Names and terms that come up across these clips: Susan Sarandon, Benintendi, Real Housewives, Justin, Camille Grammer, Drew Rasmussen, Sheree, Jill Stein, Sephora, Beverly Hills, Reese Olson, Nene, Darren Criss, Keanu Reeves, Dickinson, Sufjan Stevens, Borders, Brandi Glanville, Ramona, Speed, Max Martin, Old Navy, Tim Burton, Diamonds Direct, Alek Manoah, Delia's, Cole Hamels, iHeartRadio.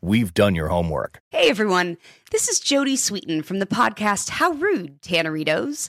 We've done your homework. Hey, everyone. This is Jody Sweeten from the podcast How Rude, Tanneritos.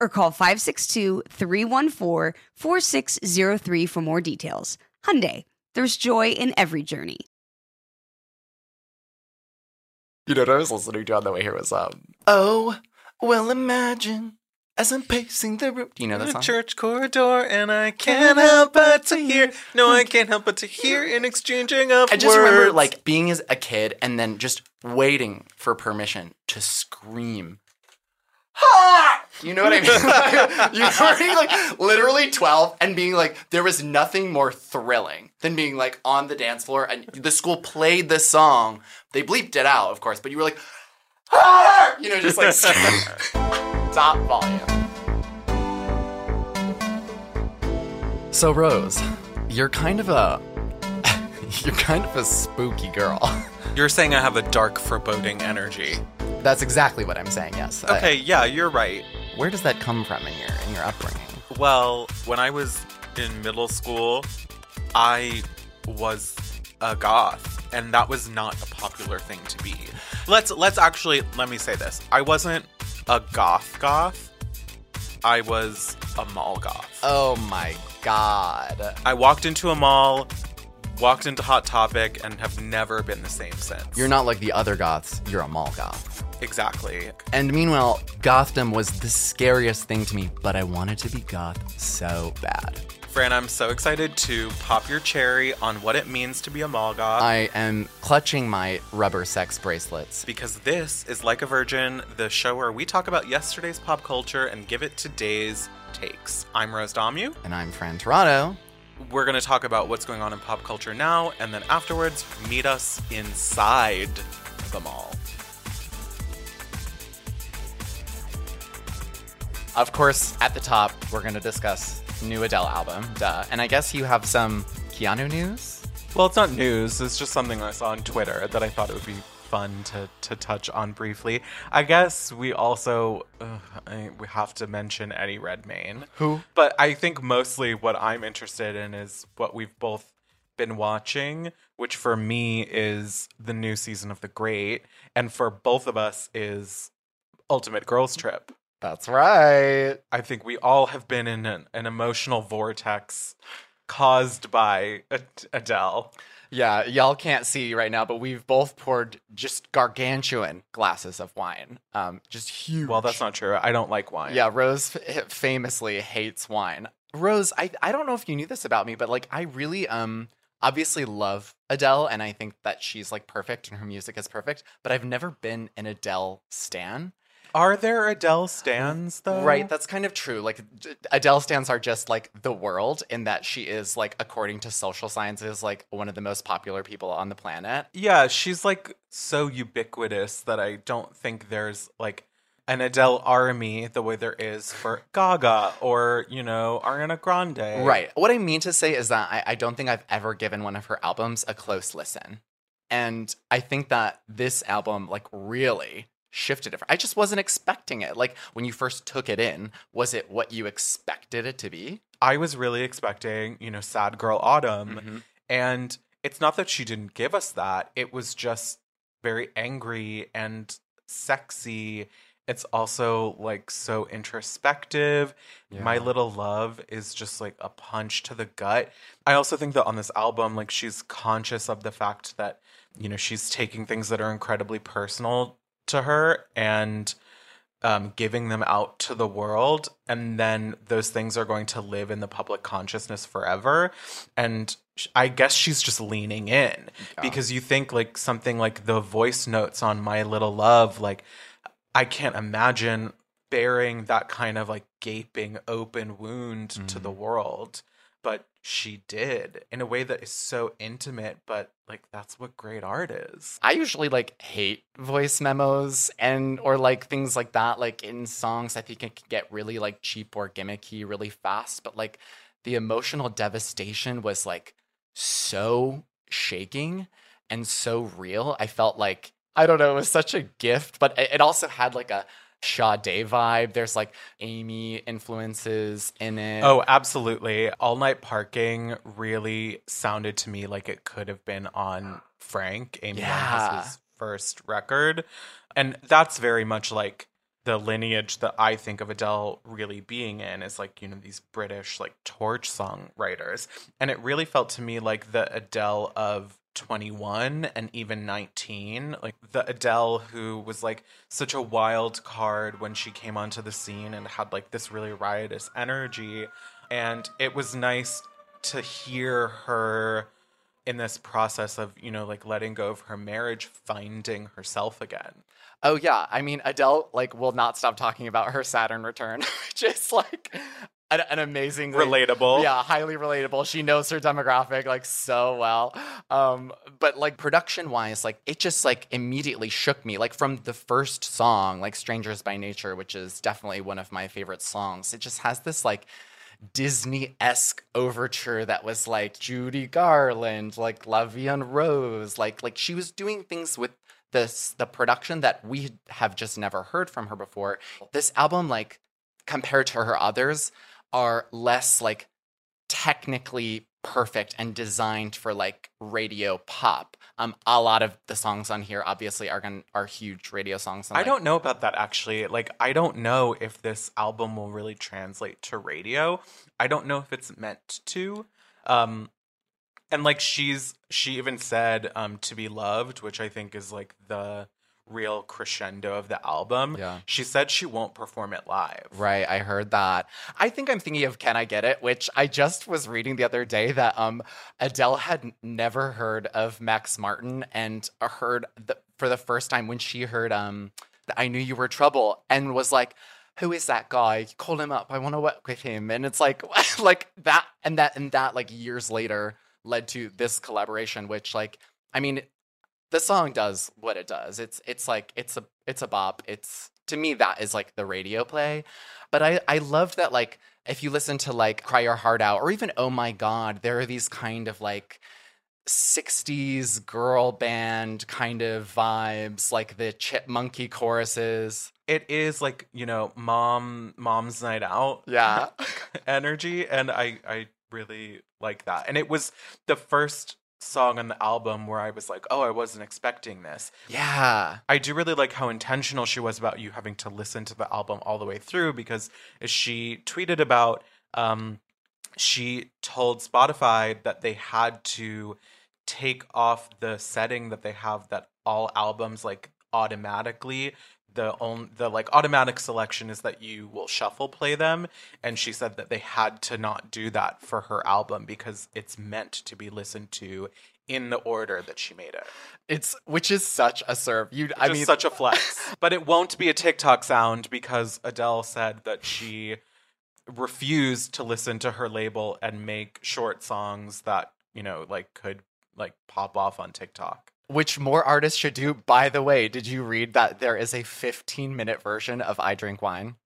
or call 562-314-4603 for more details. Hyundai, there's joy in every journey. You know what I was listening to on the way here was, Oh, well, imagine as I'm pacing the room. Do you know that song? In a church corridor, and I can't help but to hear. No, I can't help but to hear in exchanging of words. I just remember, like, being as a kid and then just waiting for permission to scream. Ha! You know what I mean? You were being like literally 12 and being like, there was nothing more thrilling than being like on the dance floor and the school played this song. They bleeped it out, of course, but you were like, ha! You know, just like top volume. So Rose, you're kind of a spooky girl. You're saying I have a dark, foreboding energy. That's exactly what I'm saying, yes. Okay, yeah, you're right. Where does that come from in your upbringing? Well, when I was in middle school, I was a goth, and that was not a popular thing to be. Let me say this. I wasn't a goth. I was a mall goth. Oh my god. I walked into a mall, walked into Hot Topic, and have never been the same since. You're not like the other goths, you're a mall goth. Exactly. And meanwhile, gothdom was the scariest thing to me, but I wanted to be goth so bad. Fran, I'm so excited to pop your cherry on what it means to be a mall goth. I am clutching my rubber sex bracelets. Because this is Like a Virgin, the show where we talk about yesterday's pop culture and give it today's takes. I'm Rose Domu. And I'm Fran Tirado. We're going to talk about what's going on in pop culture now, and then afterwards, meet us inside the mall. Of course, at the top, we're going to discuss new Adele album, duh. And I guess you have some Keanu news? Well, it's not news. It's just something I saw on Twitter that I thought it would be fun to touch on briefly. I guess we also we have to mention Eddie Redmayne. Who? But I think mostly what I'm interested in is what we've both been watching, which for me is the new season of The Great, and for both of us is Ultimate Girls Trip. That's right. I think we all have been in an emotional vortex caused by Adele. Yeah, y'all can't see right now, but we've both poured just gargantuan glasses of wine. Just huge. Well, that's not true. I don't like wine. Yeah, Rose famously hates wine. Rose, I don't know if you knew this about me, but like I really obviously love Adele, and I think that she's like perfect and her music is perfect, but I've never been an Adele stan. Are there Adele stans, though? Right, that's kind of true. Like, Adele stans are just, like, the world in that she is, like, according to social sciences, like, one of the most popular people on the planet. Yeah, she's, like, so ubiquitous that I don't think there's, like, an Adele army the way there is for Gaga or, you know, Ariana Grande. Right. What I mean to say is that I don't think I've ever given one of her albums a close listen. And I think that this album, like, really shifted it. I just wasn't expecting it. Like, when you first took it in, was it what you expected it to be? I was really expecting, you know, Sad Girl Autumn. Mm-hmm. And it's not that she didn't give us that. It was just very angry and sexy. It's also, like, so introspective. Yeah. My Little Love is just, like, a punch to the gut. I also think that on this album, like, she's conscious of the fact that, you know, she's taking things that are incredibly personal to her and giving them out to the world, and then those things are going to live in the public consciousness forever. And I guess she's just leaning in. Yeah. Because you think like something like the voice notes on My Little Love, like I can't imagine bearing that kind of like gaping open wound to the world, but she did in a way that is so intimate, but like that's what great art is. I usually like hate voice memos and or like things like that. Like in songs, I think it can get really like cheap or gimmicky really fast, but like the emotional devastation was like so shaking and so real. I felt like, I don't know, it was such a gift, but it also had like a Sade vibe. There's like Amy influences in it. Oh, absolutely. All Night Parking really sounded to me like it could have been on Frank, Amy Winehouse's first record. And that's very much like the lineage that I think of Adele really being in, is like, you know, these British like torch songwriters. And it really felt to me like the Adele of 21 and even 19, like the Adele who was like such a wild card when she came onto the scene and had like this really riotous energy. And it was nice to hear her in this process of, you know, like letting go of her marriage, finding herself again. Oh yeah, I mean Adele like will not stop talking about her Saturn return, which is like an amazingly relatable. Yeah, highly relatable. She knows her demographic like so well. But like production wise, like it just like immediately shook me. Like from the first song, like Strangers by Nature, which is definitely one of my favorite songs. It just has this like Disney-esque overture that was like Judy Garland, like Lavigne Rose, like she was doing things with the production that we have just never heard from her before. This album, like compared to her others, are less like technically perfect and designed for like radio pop. A lot of the songs on here obviously are huge radio songs. And, like, I don't know about that actually. Like, I don't know if this album will really translate to radio. I don't know if it's meant to. And like she even said "To Be Loved," which I think is like the real crescendo of the album. Yeah. She said she won't perform it live. Right, I heard that. I think I'm thinking of Can I Get It, which I just was reading the other day that Adele had never heard of Max Martin and heard for the first time when she heard I Knew You Were Trouble and was like, who is that guy? Call him up. I want to work with him. And it's like like that like years later led to this collaboration, which like I mean the song does what it does. It's like it's a bop. It's to me that is like the radio play. But I loved that like if you listen to like Cry Your Heart Out or even Oh My God, there are these kind of like 60s girl band kind of vibes, like the chipmunky choruses. It is like, you know, mom's night out. Yeah. Energy. And I really like that. And it was the first song on the album where I was like, oh, I wasn't expecting this. Yeah. I do really like how intentional she was about you having to listen to the album all the way through, because as she tweeted about she told Spotify that they had to take off the setting that they have that all albums, like, automatically, the automatic selection is that you will shuffle play them. And she said that they had to not do that for her album because it's meant to be listened to in the order that she made it. Which is such a serve. Such a flex. But it won't be a TikTok sound because Adele said that she refused to listen to her label and make short songs that, could pop off on TikTok. Which more artists should do. By the way, did you read that there is a 15-minute version of I Drink Wine?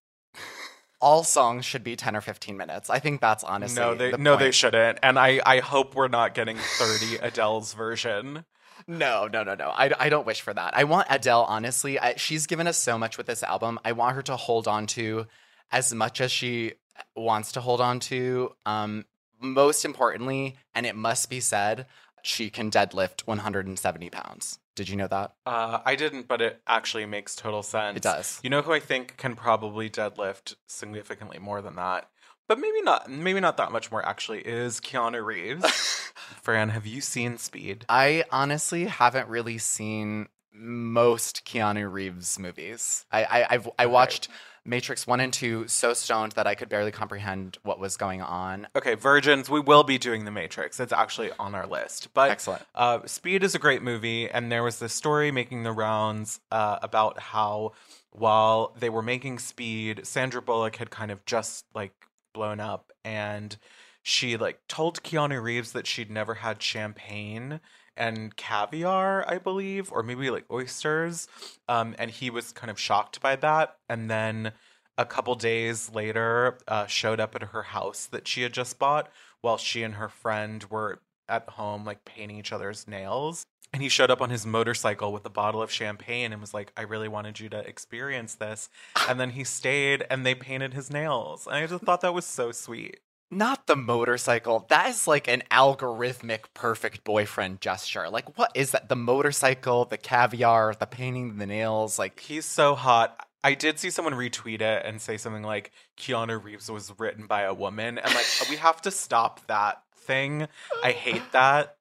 All songs should be 10 or 15 minutes. I think that's honestly they shouldn't. And I hope we're not getting 30 Adele's version. No. I don't wish for that. I want Adele, honestly. She's given us so much with this album. I want her to hold on to as much as she wants to hold on to. Most importantly, and it must be said, she can deadlift 170 pounds. Did you know that? I didn't, but it actually makes total sense. It does. You know who I think can probably deadlift significantly more than that, but maybe not that much more actually, is Keanu Reeves. Fran, have you seen Speed? I honestly haven't really seen most Keanu Reeves movies. I watched Matrix 1 and 2 so stoned that I could barely comprehend what was going on. Okay, virgins, we will be doing The Matrix. It's actually on our list. But excellent. Speed is a great movie, and there was this story making the rounds about how while they were making Speed, Sandra Bullock had kind of just blown up, and she told Keanu Reeves that she'd never had champagne and caviar, I believe, or maybe oysters. And he was kind of shocked by that. And then a couple days later, showed up at her house that she had just bought while she and her friend were at home, painting each other's nails. And he showed up on his motorcycle with a bottle of champagne and was like, I really wanted you to experience this. And then he stayed and they painted his nails. And I just thought that was so sweet. Not the motorcycle. That is an algorithmic perfect boyfriend gesture. What is that? The motorcycle, the caviar, the painting, the nails. He's so hot. I did see someone retweet it and say something like, Keanu Reeves was written by a woman. And we have to stop that thing. I hate that.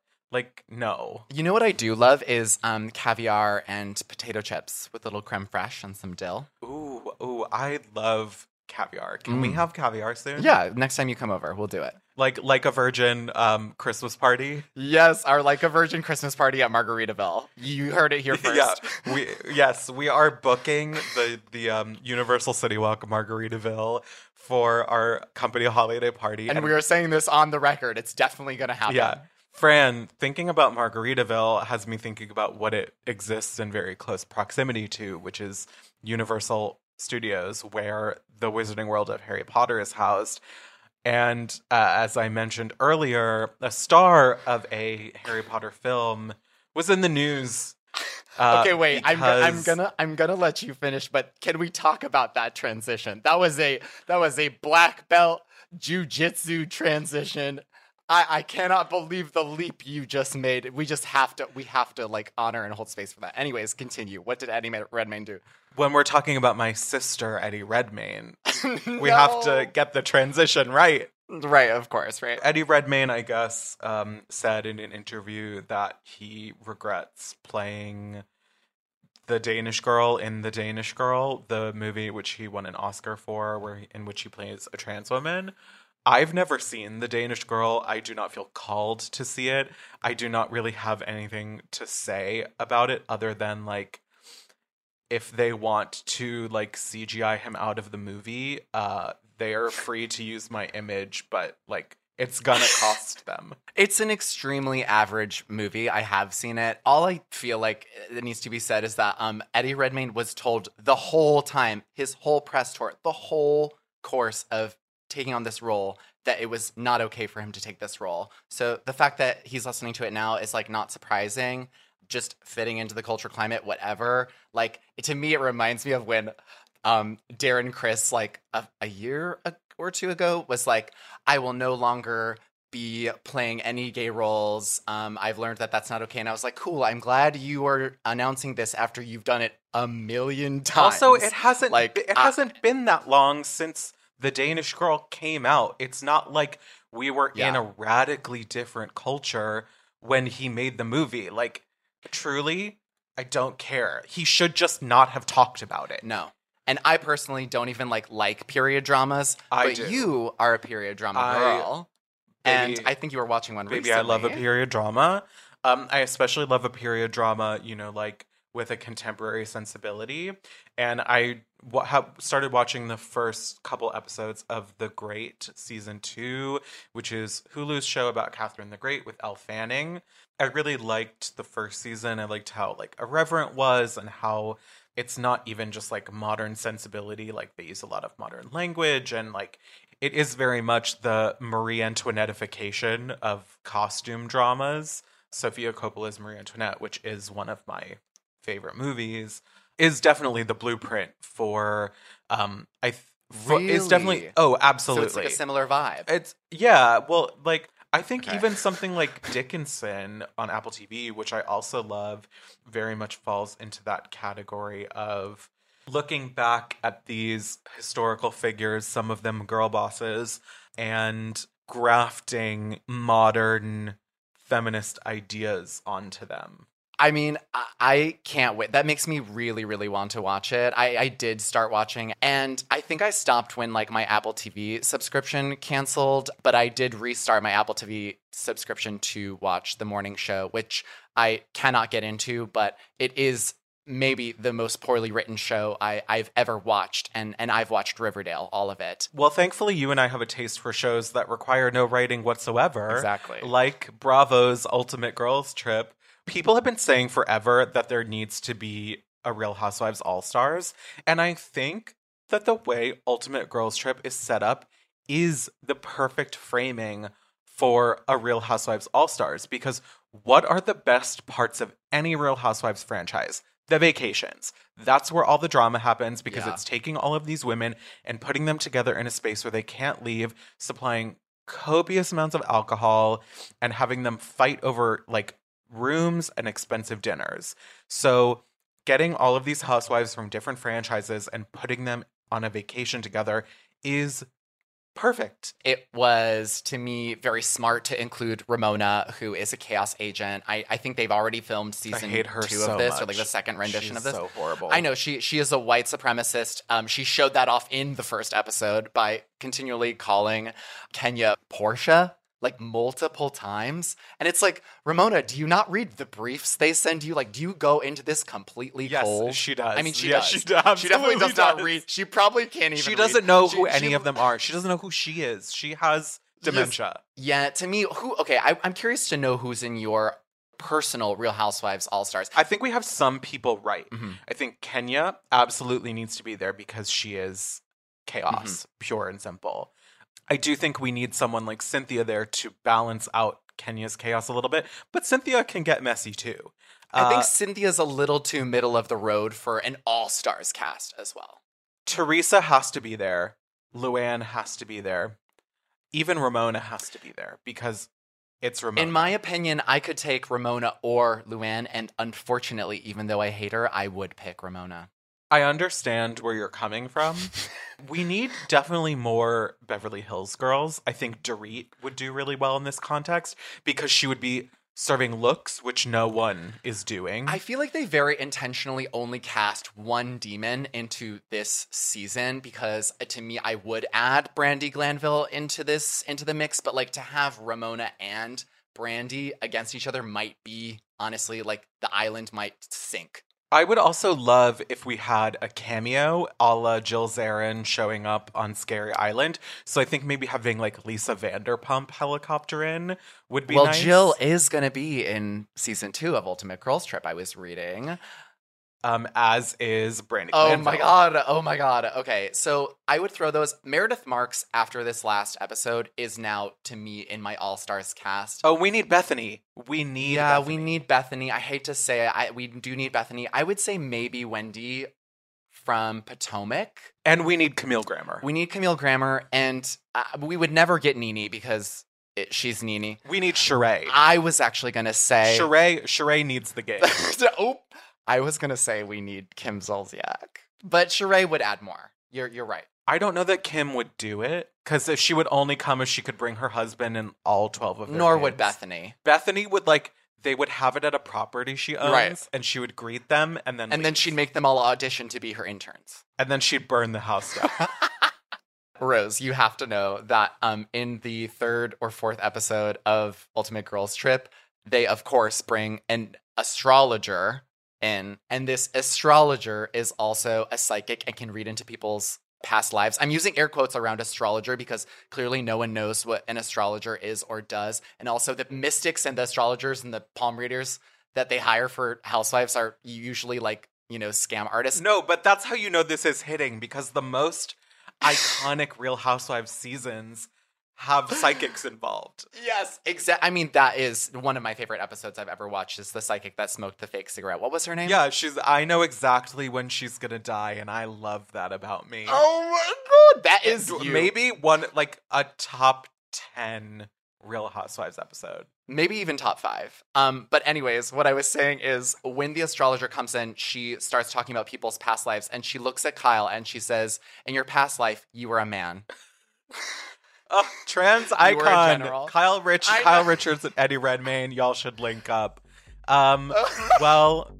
No. You know what I do love is caviar and potato chips with a little creme fraiche and some dill. Ooh, I love caviar. Can we have caviar soon? Yeah, next time you come over, we'll do it. Like a Virgin Christmas party. Yes, our Like a Virgin Christmas party at Margaritaville. You heard it here first. Yeah, we are booking the Universal City Walk Margaritaville for our company holiday party. And we are saying this on the record. It's definitely going to happen. Yeah. Fran, thinking about Margaritaville has me thinking about what it exists in very close proximity to, which is Universal Studios, where the Wizarding World of Harry Potter is housed. And as I mentioned earlier, a star of a Harry Potter film was in the news. Okay, wait. I'm gonna let you finish, but can we talk about that transition? That was a black belt jiu-jitsu transition. I cannot believe the leap you just made. We have to honor and hold space for that. Anyways, continue. What did Eddie Redmayne do? When we're talking about my sister, Eddie Redmayne, we have to get the transition right. Right, of course, right. Eddie Redmayne, I guess, said in an interview that he regrets playing the Danish Girl in The Danish Girl, the movie which he won an Oscar for, in which he plays a trans woman. I've never seen The Danish Girl. I do not feel called to see it. I do not really have anything to say about it other than, if they want to, CGI him out of the movie, they are free to use my image, but, it's gonna cost them. It's an extremely average movie. I have seen it. All I feel like that needs to be said is that Eddie Redmayne was told the whole time, his whole press tour, the whole course of taking on this role, that it was not okay for him to take this role. So the fact that he's listening to it now is not surprising, just fitting into the culture climate, whatever. To me, it reminds me of when Darren Criss, a year or two ago, was I will no longer be playing any gay roles. I've learned that that's not okay. And I was cool, I'm glad you are announcing this after you've done it a million times. Also, it hasn't been that long since The Danish Girl came out. It's not like We were in a radically different culture when he made the movie. Like, truly, I don't care. He should just not have talked about it. No. And I personally don't even like period dramas. But you are a period drama girl. Baby, and I think you were watching one recently. Baby, I love a period drama. I especially love a period drama, you know, like with a contemporary sensibility. And I started watching the first couple episodes of The Great Season 2, which is Hulu's show about Catherine the Great with Elle Fanning. I really liked the first season. I liked how like irreverent it was and how it's not even just like modern sensibility. Like they use a lot of modern language and like it is very much the Marie Antoinette-ification of costume dramas. Sofia Coppola's Marie Antoinette, which is one of my favorite movies, is definitely the blueprint for absolutely. So it's like a similar vibe. Even something like Dickinson on Apple TV, which I also love, very much falls into that category of looking back at these historical figures, some of them girl bosses, and grafting modern feminist ideas onto them. I mean, I can't wait. That makes me really, really want to watch it. I did start watching, and I think I stopped when like my Apple TV subscription canceled, but I did restart my Apple TV subscription to watch The Morning Show, which I cannot get into, but it is maybe the most poorly written show I've ever watched, and I've watched Riverdale, all of it. Well, thankfully, you and I have a taste for shows that require no writing whatsoever. Exactly. Like Bravo's Ultimate Girls Trip. People have been saying forever that there needs to be a Real Housewives All-Stars. And I think that the way Ultimate Girls Trip is set up is the perfect framing for a Real Housewives All-Stars. Because what are the best parts of any Real Housewives franchise? The vacations. That's where all the drama happens because it's taking all of these women and putting them together in a space where they can't leave, supplying copious amounts of alcohol and having them fight over like rooms and expensive dinners. So getting all of these housewives from different franchises and putting them on a vacation together is perfect. It was, to me, very smart to include Ramona, who is a chaos agent. I think they've already filmed season two of this, or like the second rendition of this. She's so horrible. I know. She is a white supremacist. She showed that off in the first episode by continually calling Kenya Portia, like multiple times. And it's like, Ramona, do you not read the briefs they send you? Like, do you go into this completely cold? Yes, she does. I mean, she does. She definitely does not read. She probably can't even read. She doesn't know who any of them are. She doesn't know who she is. She has dementia. Yeah, to me, I'm curious to know who's in your personal Real Housewives All-Stars. I think we have some people right. Mm-hmm. I think Kenya absolutely needs to be there because she is chaos, pure and simple. I do think we need someone like Cynthia there to balance out Kenya's chaos a little bit. But Cynthia can get messy, too. I think Cynthia's a little too middle of the road for an all-stars cast as well. Teresa has to be there. Luann has to be there. Even Ramona has to be there because it's Ramona. In my opinion, I could take Ramona or Luann. And unfortunately, even though I hate her, I would pick Ramona. I understand where you're coming from. We need definitely more Beverly Hills girls. I think Dorit would do really well in this context because she would be serving looks, which no one is doing. I feel like they very intentionally only cast one demon into this season because, to me, I would add Brandi Glanville into the mix, but like to have Ramona and Brandi against each other might be, honestly, like the island might sink. I would also love if we had a cameo a la Jill Zarin showing up on Scary Island. So I think maybe having like Lisa Vanderpump helicopter in would be nice. Well, Jill is going to be in season 2 of Ultimate Girls Trip, I was reading. As is Brandi Glanville. Oh my God. Okay, so I would throw those. Meredith Marks, after this last episode, is now, to me, in my All-Stars cast. Oh, we need Bethany. We need Bethany. I hate to say it. We do need Bethany. I would say maybe Wendy from Potomac. And we need Camille Grammer. And we would never get Nene because... she's Nene. We need Sheree. I was actually going to say... Sheree needs the game. I was going to say we need Kim Zolciak, but Sheree would add more. You're right. I don't know that Kim would do it, because if she would only come if she could bring her husband and all 12 of them. Nor would Bethany. Bethany would, like, they would have it at a property she owns, right, and she would greet them and then leave. Then she'd make them all audition to be her interns. And then she'd burn the house down. Rose, you have to know that in the third or fourth episode of Ultimate Girls Trip, they, of course, bring an astrologer in, and this astrologer is also a psychic and can read into people's past lives. I'm using air quotes around astrologer because clearly no one knows what an astrologer is or does. And also the mystics and the astrologers and the palm readers that they hire for Housewives are usually like, you know, scam artists. No, but that's how you know this is hitting, because the most iconic Real Housewives seasons have psychics involved. Yes, exactly. I mean, that is one of my favorite episodes I've ever watched, is the psychic that smoked the fake cigarette. What was her name? Yeah, I know exactly when she's gonna die, and I love that about me. Oh my god, that is you. Maybe one, like, a top 10 Real Housewives episode. Maybe even top 5. But anyways, what I was saying is, when the astrologer comes in, she starts talking about people's past lives, and she looks at Kyle and she says, "In your past life, you were a man." Oh, trans icon Kyle Richards and Eddie Redmayne, y'all should link up. Well,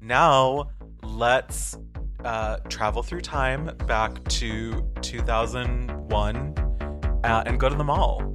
now let's travel through time back to 2001 and go to the mall.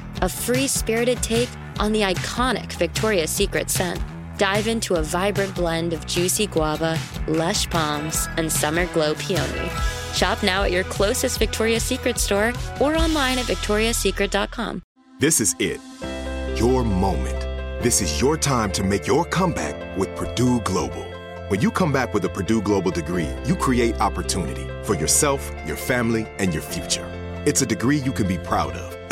a free-spirited take on the iconic Victoria's Secret scent. Dive into a vibrant blend of juicy guava, lush palms, and summer glow peony. Shop now at your closest Victoria's Secret store or online at victoriassecret.com. This is it. Your moment. This is your time to make your comeback with Purdue Global. When you come back with a Purdue Global degree, you create opportunity for yourself, your family, and your future. It's a degree you can be proud of,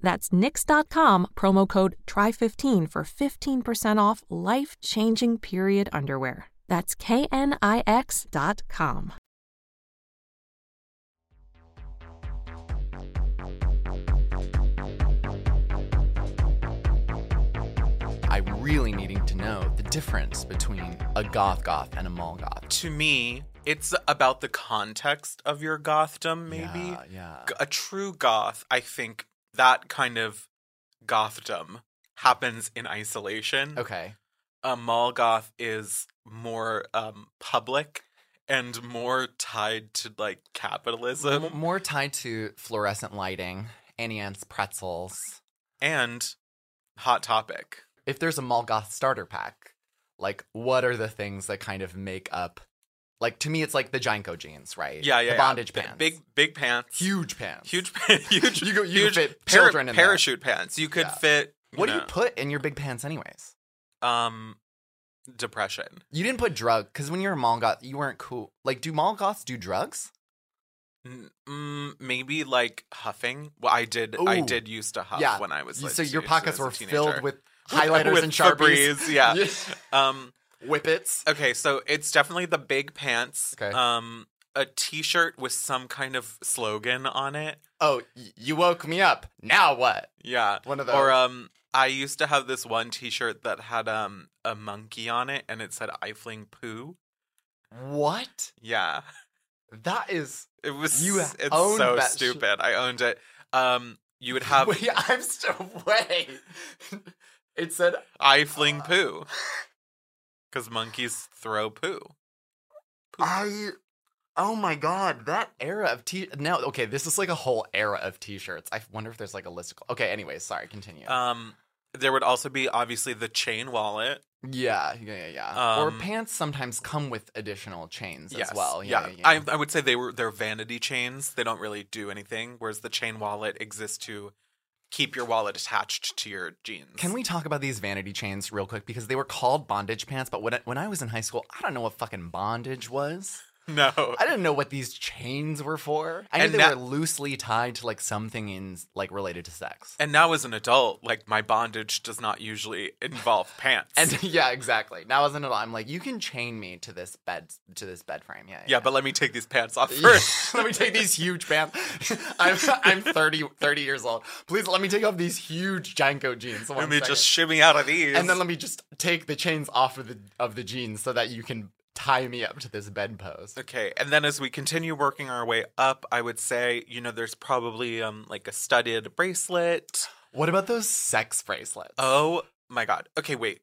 That's knix.com, promo code TRY15 for 15% off life-changing period underwear. That's knix.com. I'm really needing to know the difference between a goth and a mall goth. To me, it's about the context of your gothdom, maybe. Yeah. A true goth, I think that kind of gothdom happens in isolation. Okay. A mall goth is more public and more tied to, like, capitalism. More tied to fluorescent lighting, Annie Ann's pretzels. And Hot Topic. If there's a mall goth starter pack, like, what are the things that kind of make up? Like, to me, it's like the JNCO jeans, right? The bondage pants. Big pants. Huge pants. Huge. you could fit children in parachute that. Pants. You could fit. What do you put in your big pants anyways? Depression. You didn't put drug, because when you're a mall goth, you weren't cool. Like, do mall goths do drugs? Maybe like huffing. Well, I did used to huff when I was. So your pockets were filled with highlighters with and Sharpies. Febreze, whippets. Okay, so it's definitely the big pants. Okay. A t-shirt with some kind of slogan on it. Oh, you woke me up. Now what? Yeah. One of those. Or I used to have this one t-shirt that had a monkey on it and it said "I fling poo." What? Yeah. That is it was you it's so stupid. I owned it. You would have It said, "I fling poo," because monkeys throw poo. Oh my god, that era of now, okay, this is like a whole era of t-shirts. I wonder if there's like a listicle. Okay, anyways, sorry, continue. There would also be obviously the chain wallet. Yeah. Or pants sometimes come with additional chains as well. I would say they're vanity chains. They don't really do anything, whereas the chain wallet exists to keep your wallet attached to your jeans. Can we talk about these vanity chains real quick? Because they were called bondage pants, but when I was in high school, I don't know what fucking bondage was. No. I didn't know what these chains were for. I knew they were loosely tied to, like, something in, like, related to sex. And now as an adult, like, my bondage does not usually involve pants. And yeah, exactly. Now as an adult, I'm like, you can chain me to this bed frame. Yeah, but let me take these pants off first. Let me take these huge pants. I'm 30 years old. Please let me take off these huge JNCO jeans. Let me just shimmy out of these. And then let me just take the chains off of the jeans so that you can tie me up to this bedpost. Okay, and then as we continue working our way up, I would say, there's probably like a studded bracelet. What about those sex bracelets? Oh my god. Okay, wait.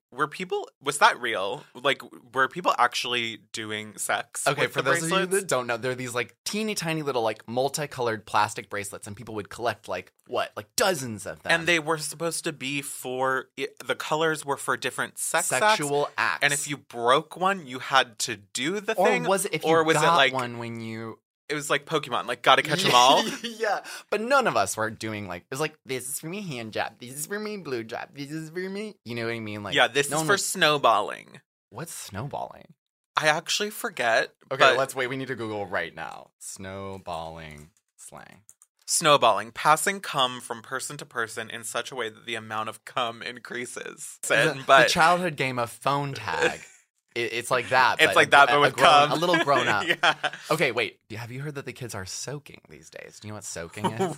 Was that real? Like, were people actually doing sex? Okay, for those bracelets? Of you that don't know, they're these like teeny tiny little like multicolored plastic bracelets, and people would collect like dozens of them. And they were supposed to be for the colors were for different sexual acts. And if you broke one, you had to do the thing. Or was it if you got like one when you? It was like Pokemon, like gotta catch them all. Yeah, but none of us were doing like it was like this is for me hand job, this is for me blue job, this is for me. You know what I mean? Like this is for snowballing. What's snowballing? I actually forget. Okay, let's wait. We need to Google right now. Snowballing slang. Snowballing, passing cum from person to person in such a way that the amount of cum increases. The childhood game of phone tag. It's like that. It's like that, but with cum. A little grown up. Yeah. Okay, wait. Have you heard that the kids are soaking these days? Do you know what soaking is?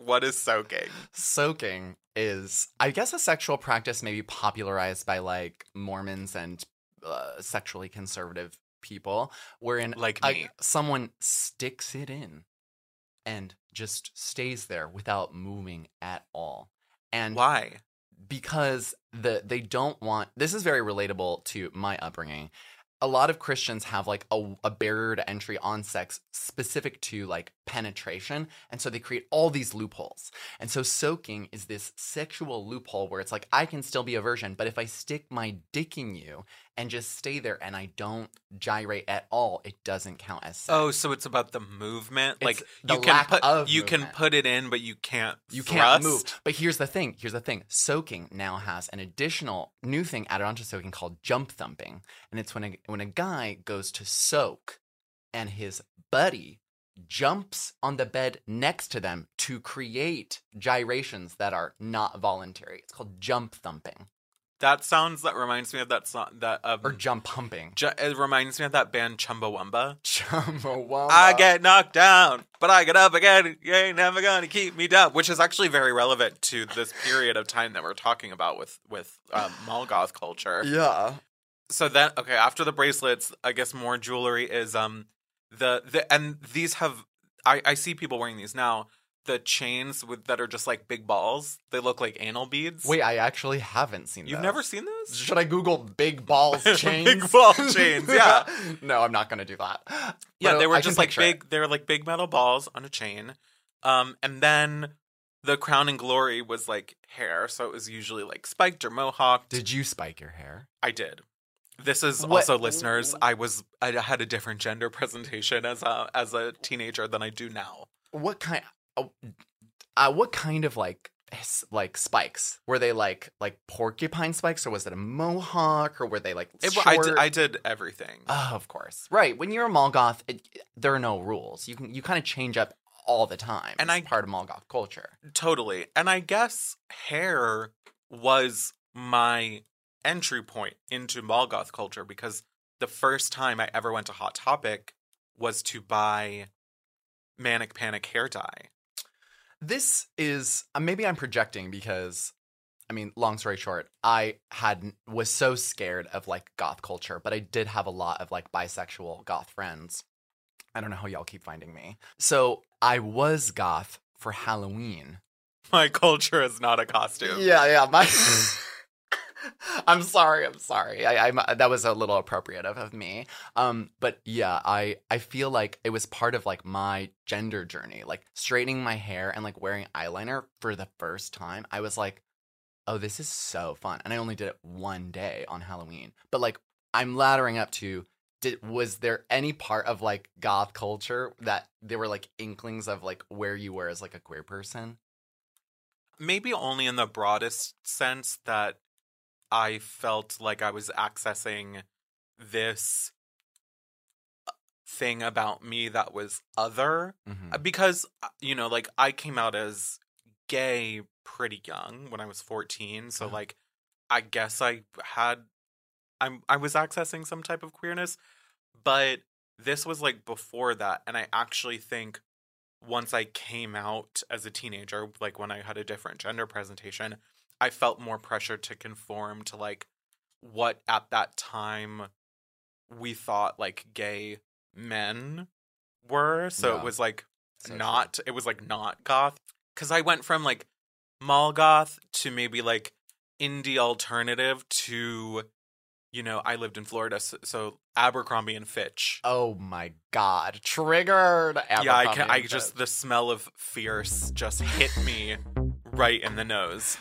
What is soaking? Soaking is, I guess, a sexual practice maybe popularized by, like, Mormons and sexually conservative people, wherein someone sticks it in and just stays there without moving at all. And why? Because they don't want – this is very relatable to my upbringing. A lot of Christians have, like, a barrier to entry on sex specific to, like, penetration, and so they create all these loopholes. And so soaking is this sexual loophole where it's like, I can still be a virgin, but if I stick my dick in you and just stay there and I don't gyrate at all, it doesn't count as sex. Oh, so it's about the movement? It's like the you can put it in, but you can't thrust. You can't move. But here's the thing. Soaking now has an additional new thing added onto soaking called jump thumping. And it's when a guy goes to soak and his buddy jumps on the bed next to them to create gyrations that are not voluntary. It's called jump thumping. That reminds me of that song. Or jump humping. It reminds me of that band Chumbawamba. Chumbawamba. I get knocked down, but I get up again. You ain't never gonna keep me down. Which is actually very relevant to this period of time that we're talking about with mall goth culture. Yeah. So then, okay, after the bracelets, I guess more jewelry is and these have, I see people wearing these now. The chains that are just like big balls. They look like anal beads. Wait, I actually haven't seen those. You've never seen those? Should I Google big balls chains? Big ball chains, yeah. No, I'm not going to do that. Yeah, but they were just like big, they were like big metal balls on a chain. And then the crown and glory was like hair. So it was usually like spiked or mohawked. Did you spike your hair? I did. This is also, listeners, I had a different gender presentation as a teenager than I do now. What kind of like spikes were they like porcupine spikes, or was it a mohawk, or were they like short? I did everything. Oh, of course, right. When you're a mall goth, there are no rules. You kind of change up all the time. And it's part of mall goth culture. Totally. And I guess hair was my entry point into mall goth culture, because the first time I ever went to Hot Topic was to buy Manic Panic hair dye. This is maybe I'm projecting, because I mean, long story short, I was so scared of like goth culture, but I did have a lot of like bisexual goth friends. I don't know how y'all keep finding me. So I was goth for Halloween. My culture is not a costume. Yeah. I'm sorry. I'm that was a little appropriate of me. But yeah, I feel like it was part of like my gender journey, like straightening my hair and like wearing eyeliner for the first time. I was like, oh, this is so fun. And I only did it one day on Halloween. But like I'm laddering up to, was there any part of like goth culture that there were like inklings of like where you were as like a queer person? Maybe only in the broadest sense that I felt like I was accessing this thing about me that was other. Mm-hmm. Because, you know, like I came out as gay pretty young when I was 14. So, like, I guess I was accessing some type of queerness. But this was like before that. And I actually think once I came out as a teenager, like when I had a different gender presentation, I felt more pressure to conform to, like, what at that time we thought, like, gay men were. So it was, like, not goth. Because I went from, like, mall goth to maybe, like, indie alternative to, you know, I lived in Florida, so Abercrombie & Fitch. Oh, my God. Triggered Abercrombie. Yeah, I just, the smell of fierce just hit me right in the nose.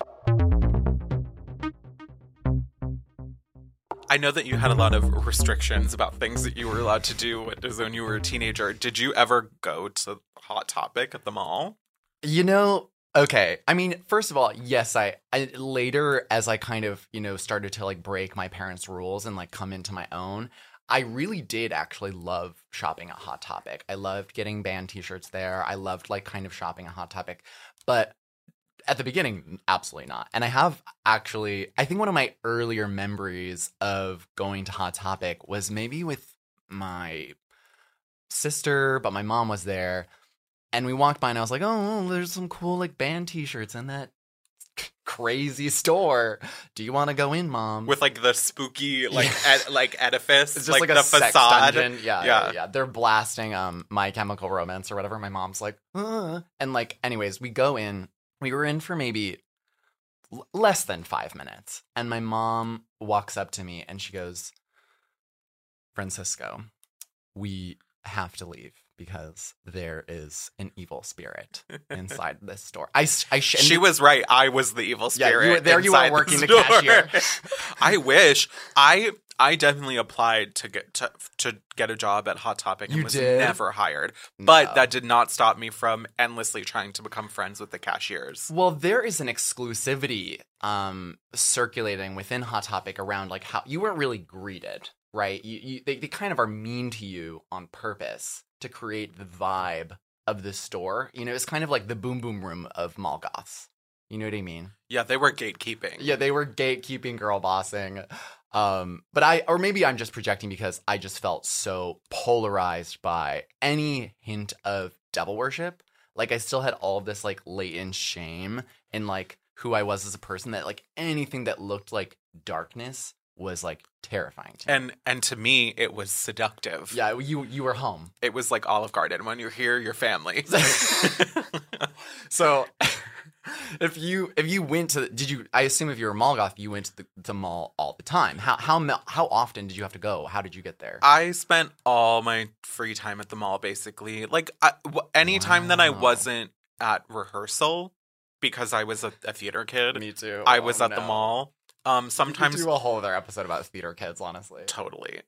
I know that you had a lot of restrictions about things that you were allowed to do when you were a teenager. Did you ever go to Hot Topic at the mall? You know, okay. I mean, first of all, yes, I later, as I kind of, you know, started to like break my parents' rules and like come into my own, I really did actually love shopping at Hot Topic. I loved getting band t-shirts there. I loved like kind of shopping at Hot Topic. But at the beginning, absolutely not. And I have actually, I think one of my earlier memories of going to Hot Topic was maybe with my sister, but my mom was there. And we walked by and I was like, oh, there's some cool like band t-shirts in that crazy store. Do you want to go in, Mom? With like the spooky like edifice. It's just like a sex dungeon. Yeah. They're blasting My Chemical Romance or whatever. My mom's like, and like, anyways, we go in. We were in for maybe less than 5 minutes. And my mom walks up to me and she goes, Francisco, we have to leave. because there is an evil spirit inside this store. She was right. I was the evil spirit. Yeah, you were working the cashier. I wish. I definitely applied to get a job at Hot Topic and never hired. But that did not stop me from endlessly trying to become friends with the cashiers. Well, there is an exclusivity circulating within Hot Topic around like how you weren't really greeted, right? They kind of are mean to you on purpose to create the vibe of the store. You know, it's kind of like the boom boom room of mall goths. You know what I mean? Yeah, they were gatekeeping. Yeah, they were gatekeeping, girl bossing. But maybe I'm just projecting because I just felt so polarized by any hint of devil worship. Like I still had all of this like latent shame in like who I was as a person that like anything that looked like darkness was like terrifying to me. And to me, it was seductive. Yeah, you were home. It was like Olive Garden. When you're here, you're family. So... If you went to I assume if you were a mall goth, you went to the mall all the time. How often did you have to go? How did you get there? I spent all my free time at the mall basically. Like any time that I wasn't at rehearsal, because I was a theater kid. Me too. I was at the mall. Sometimes we could do a whole other episode about theater kids, honestly. Totally.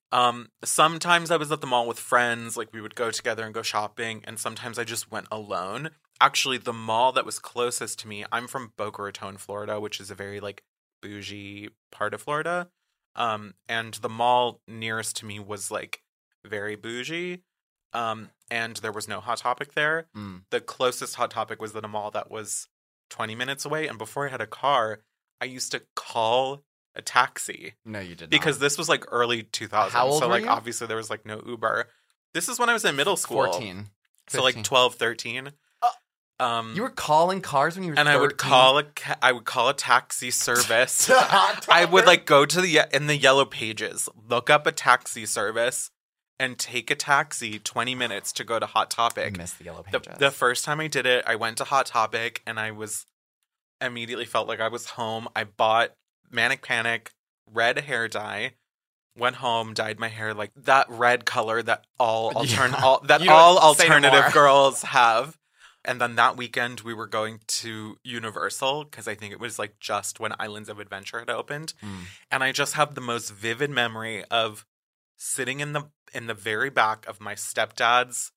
Sometimes I was at the mall with friends. Like we would go together and go shopping, and sometimes I just went alone. Actually, the mall that was closest to me, I'm from Boca Raton, Florida, which is a very, like, bougie part of Florida. And the mall nearest to me was, like, very bougie. And there was no Hot Topic there. Mm. The closest Hot Topic was in a mall that was 20 minutes away. And before I had a car, I used to call a taxi. No, you did not. Because this was, like, early 2000s. How old were you? Obviously, there was, like, no Uber. This is when I was in middle school. 14. 15. So, like, 12, 13. You were calling cars when you were 13? And I would call a taxi service. I would like go to the Yellow Pages, look up a taxi service, and take a taxi 20 minutes to go to Hot Topic. I miss the Yellow Pages. The first time I did it, I went to Hot Topic, and I was immediately felt like I was home. I bought Manic Panic red hair dye. Went home, dyed my hair like that red color that all alternative girls have. And then that weekend, we were going to Universal, because I think it was, like, just when Islands of Adventure had opened. Mm. And I just have the most vivid memory of sitting in the very back of my stepdad's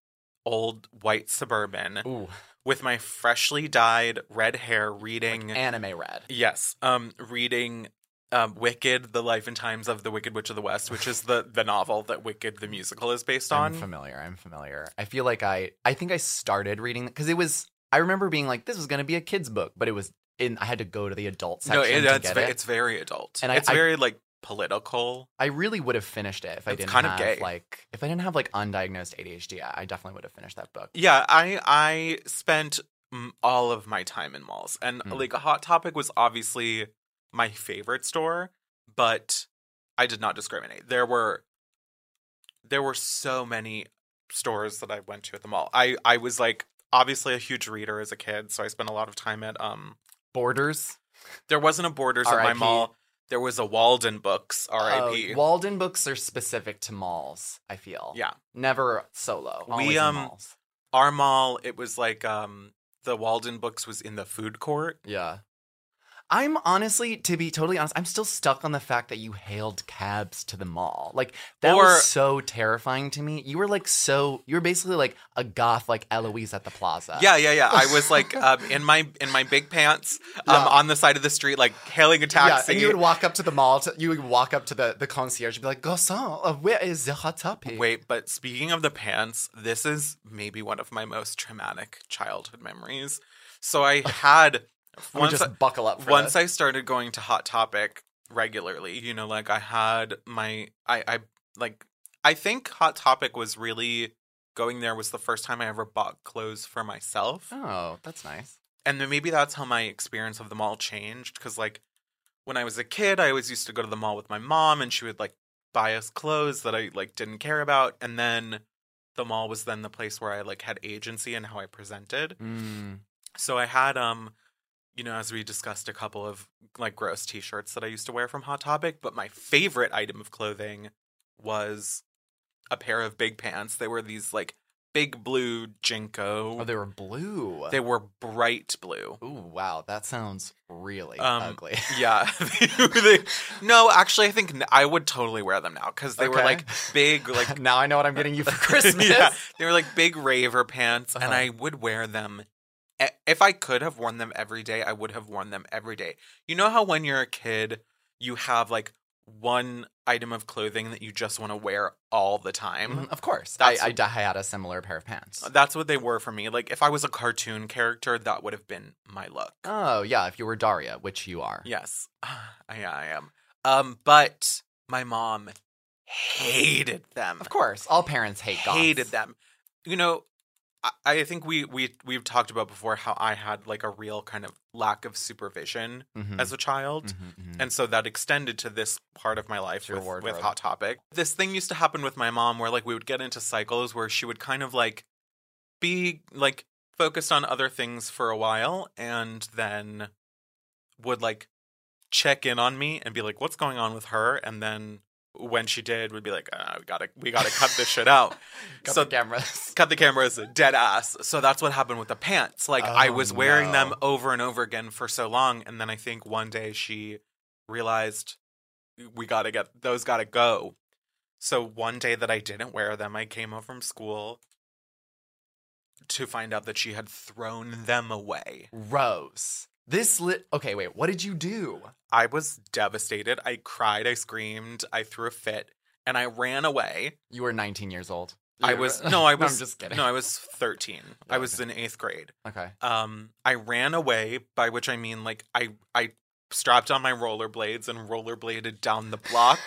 old white Suburban. Ooh. With my freshly dyed red hair reading... Like anime red. Yes. Reading... Wicked, The Life and Times of the Wicked Witch of the West, which is the novel that Wicked, the musical, is based on. I'm familiar. I feel like I think I started reading, because it was, I remember being like, this was going to be a kid's book, but it was I had to go to the adult section to get it. It's very adult. And it's very, like, political. I really would have finished it if I didn't have, like, undiagnosed ADHD, I definitely would have finished that book. Yeah, I spent all of my time in malls. And, like, Hot Topic was obviously... my favorite store, but I did not discriminate. There were so many stores that I went to at the mall. I was like obviously a huge reader as a kid, so I spent a lot of time at Borders. There wasn't a Borders at my mall. There was a Walden Books, R.I.P. Walden Books are specific to malls, I feel. Yeah. Never solo. Always in malls. Our mall, it was like the Walden Books was in the food court. Yeah. I'm honestly, to be totally honest, I'm still stuck on the fact that you hailed cabs to the mall. Like, that was so terrifying to me. You were basically like a goth like Eloise at the plaza. Yeah. I was like in my big pants on the side of the street, like hailing a taxi. Yeah, and you would walk up to the mall. You would walk up to the concierge and be like, Garçon, where is the Hot Topic? Wait, but speaking of the pants, this is maybe one of my most traumatic childhood memories. So I had... buckle up for once this. I started going to Hot Topic regularly, you know, like I had my I think Hot Topic was really going there was the first time I ever bought clothes for myself. Oh, that's nice. And then maybe that's how my experience of the mall changed, because like when I was a kid, I always used to go to the mall with my mom and she would like buy us clothes that I like didn't care about. And then the mall was then the place where I like had agency in how I presented. Mm. So I had you know, as we discussed, a couple of, like, gross T-shirts that I used to wear from Hot Topic. But my favorite item of clothing was a pair of big pants. They were these, like, big blue JNCO. Oh, they were blue. They were bright blue. Ooh, wow. That sounds really ugly. Yeah. No, actually, I think I would totally wear them now because they were like big. Like now I know what I'm getting you for Christmas. Yeah, they were like big raver pants, and I would wear them. If I could have worn them every day, I would have worn them every day. You know how when you're a kid, you have like one item of clothing that you just want to wear all the time? Mm, of course. I had a similar pair of pants. That's what they were for me. Like if I was a cartoon character, that would have been my look. Oh, yeah. If you were Daria, which you are. Yes. I am. But my mom hated them. Of course. All parents hate goths. Hated them. You know, I think we've talked about before how I had like a real kind of lack of supervision as a child. And so that extended to this part of my life with Hot Topic. This thing used to happen with my mom where like we would get into cycles where she would kind of like be like focused on other things for a while and then would like check in on me and be like, what's going on with her? And then when she did, we'd be like, we gotta cut this shit out. Cut the cameras, dead ass. So that's what happened with the pants. Like I was wearing them over and over again for so long, and then I think one day she realized those gotta go. So one day that I didn't wear them, I came home from school to find out that she had thrown them away. Rose. Okay, wait, what did you do? I was devastated. I cried. I screamed. I threw a fit. And I ran away. You were 19 years old. No, I'm just kidding. No, I was 13. Yeah, I was in 8th grade. Okay. I ran away, by which I mean, like, I strapped on my rollerblades and rollerbladed down the block.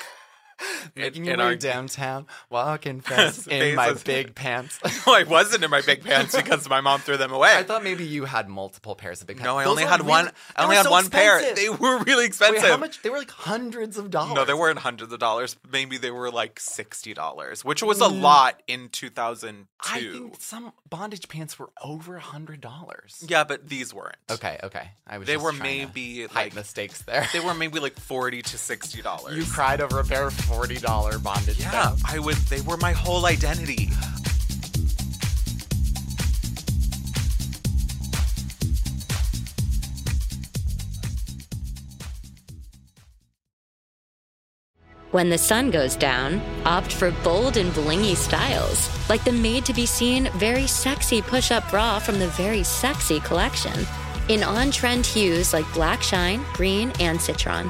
Making your way downtown, walking fast in my big pants. No, I wasn't in my big pants because my mom threw them away. I thought maybe you had multiple pairs of big pants. No, I only had one. I only had one pair. They were really expensive. Wait, how much? They were like hundreds of dollars. No, they weren't hundreds of dollars. Maybe they were like $60, which was a lot in 2002. I think some bondage pants were over $100. Yeah, but these weren't. Okay. They were maybe like mistakes there. They were maybe like $40 to $60. You cried over a pair of $40 bondage. Yeah, I would. They were my whole identity. When the sun goes down, opt for bold and blingy styles, like the made-to-be-seen very sexy push-up bra from the Very Sexy collection, in on-trend hues like black shine, green, and citron.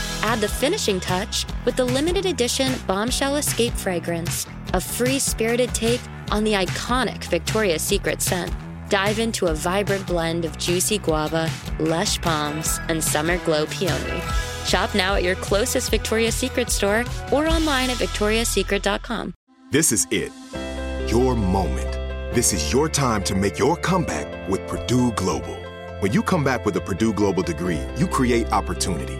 Add the finishing touch with the limited edition Bombshell Escape fragrance, a free-spirited take on the iconic Victoria's Secret scent. Dive into a vibrant blend of juicy guava, lush palms, and summer glow peony. Shop now at your closest Victoria's Secret store or online at victoriassecret.com. This is it, your moment. This is your time to make your comeback with Purdue Global. When you come back with a Purdue Global degree, you create opportunity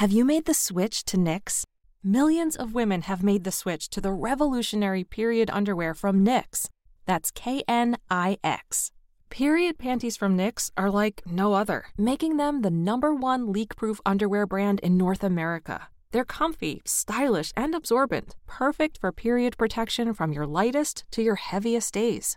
Have you made the switch to Knix? Millions of women have made the switch to the revolutionary period underwear from Knix. That's Knix. Period panties from Knix are like no other, making them the #1 leak-proof underwear brand in North America. They're comfy, stylish, and absorbent, perfect for period protection from your lightest to your heaviest days.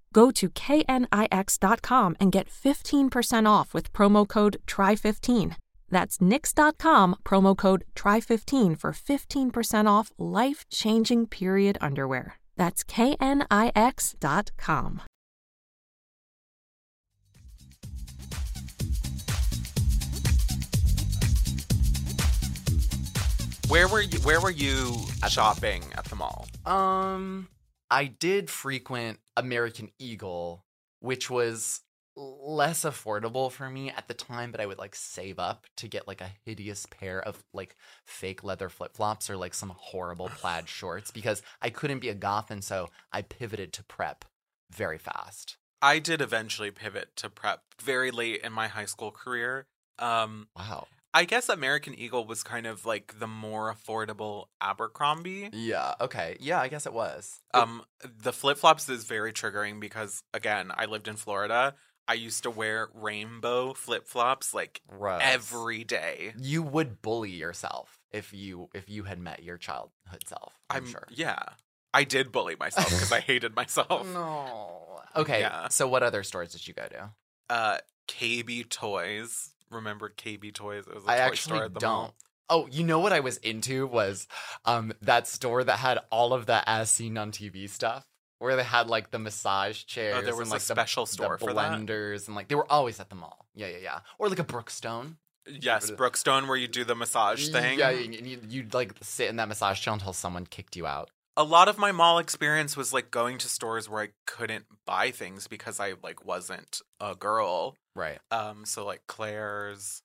Go to knix.com and get 15% off with promo code TRY15. That's knix.com, promo code TRY15 for 15% off life-changing period underwear. That's knix.com. Where were you shopping at the mall? I did frequent American Eagle, which was less affordable for me at the time, but I would like save up to get like a hideous pair of like fake leather flip-flops or like some horrible plaid shorts, because I couldn't be a goth, and so I pivoted to prep very fast. I did eventually pivot to prep very late in my high school career. Wow. I guess American Eagle was kind of like the more affordable Abercrombie. Yeah, okay. Yeah, I guess it was. The flip-flops is very triggering because, again, I lived in Florida. I used to wear rainbow flip-flops like Gross. Every day. You would bully yourself if you had met your childhood self, I'm sure. Yeah. I did bully myself because I hated myself. No. Okay, yeah. So what other stores did you go to? KB Toys. Remember KB Toys? It was a toy store at the mall. Oh, you know what I was into was that store that had all of the as seen on TV stuff, where they had like the massage chairs. Oh, there was and, like, a special store for blenders, and like they were always at the mall. Yeah. Or like a Brookstone. Yes, Brookstone, where you do the massage thing. Yeah, and you'd like sit in that massage chair until someone kicked you out. A lot of my mall experience was like going to stores where I couldn't buy things because I like wasn't a girl. Right. So like Claire's.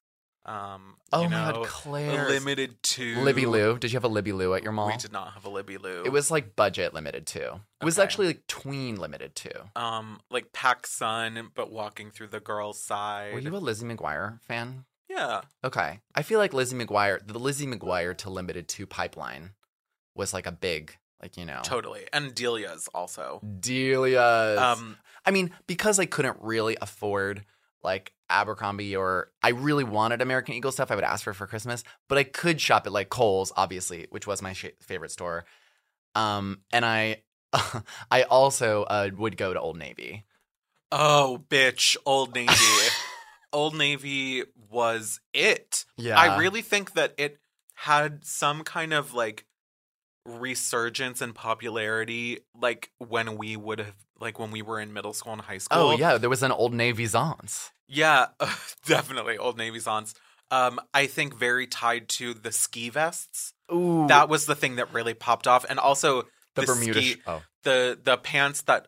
Oh my God, Claire's. Limited to. Libby Lou. Did you have a Libby Lou at your mall? We did not have a Libby Lou. It was like budget limited to. It was actually like tween limited to. Like PacSun, but walking through the girls' side. Were you a Lizzie McGuire fan? Yeah. Okay. I feel like the Lizzie McGuire to limited to pipeline was like a big. Like, you know. Totally. And Delia's also. I mean, because I couldn't really afford, like, Abercrombie or I really wanted American Eagle stuff, I would ask for Christmas. But I could shop at, like, Kohl's, obviously, which was my favorite store. And I also would go to Old Navy. Oh, bitch. Old Navy. Old Navy was it. Yeah. I really think that it had some kind of, like, resurgence and popularity like when we would have like when we were in middle school and high school. Oh yeah, there was an Old Navy Zons. Yeah, definitely Old Navy Zons. I think very tied to the ski vests. Ooh. That was the thing that really popped off, and also the Bermuda the pants that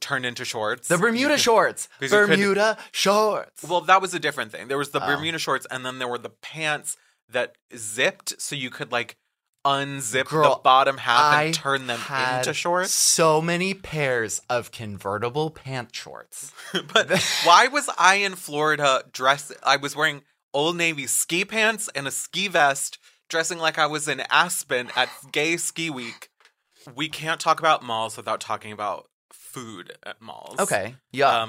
turned into shorts. The Bermuda shorts. Bermuda shorts. Well, that was a different thing. There was the Bermuda shorts, and then there were the pants that zipped so you could like unzip the bottom half and turn them into shorts. So many pairs of convertible pant shorts. But why was I in Florida dressed? I was wearing Old Navy ski pants and a ski vest, dressing like I was in Aspen at Gay Ski Week. We can't talk about malls without talking about food at malls. Okay. Yeah.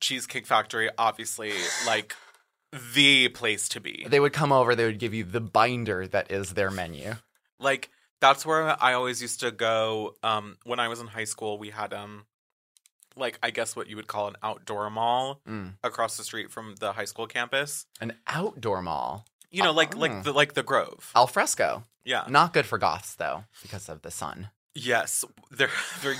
Cheesecake Factory, obviously, like the place to be. They would come over, they would give you the binder that is their menu. Like, That's where I always used to go. When I was in high school, we had, like, I guess what you would call an outdoor mall across the street from the high school campus. An outdoor mall? You know, like the Grove. Al fresco. Yeah. Not good for goths, though, because of the sun. Yes. There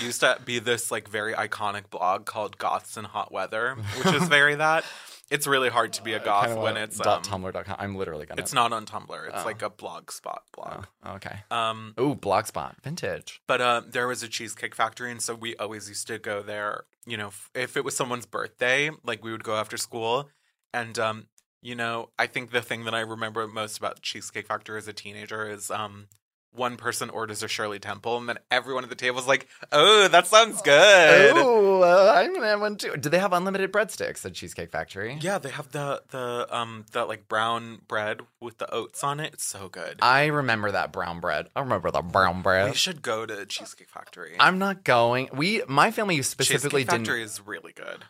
used to be this, like, very iconic blog called Goths in Hot Weather, which is very that. It's really hard to be a goth when it's .tumblr.com. I'm literally gonna. It's not on Tumblr. It's like a Blogspot blog. Oh, okay. Ooh, Blogspot, vintage. But there was a Cheesecake Factory, and so we always used to go there. You know, if it was someone's birthday, like we would go after school, and you know, I think the thing that I remember most about Cheesecake Factory as a teenager is one person orders a Shirley Temple, and then everyone at the table is like, oh, that sounds good. Oh, I'm going to have one too. Do they have unlimited breadsticks at Cheesecake Factory? Yeah, they have the like brown bread with the oats on it. It's so good. I remember that brown bread. We should go to Cheesecake Factory. I'm not going. My family specifically didn't. Cheesecake Factory is really good.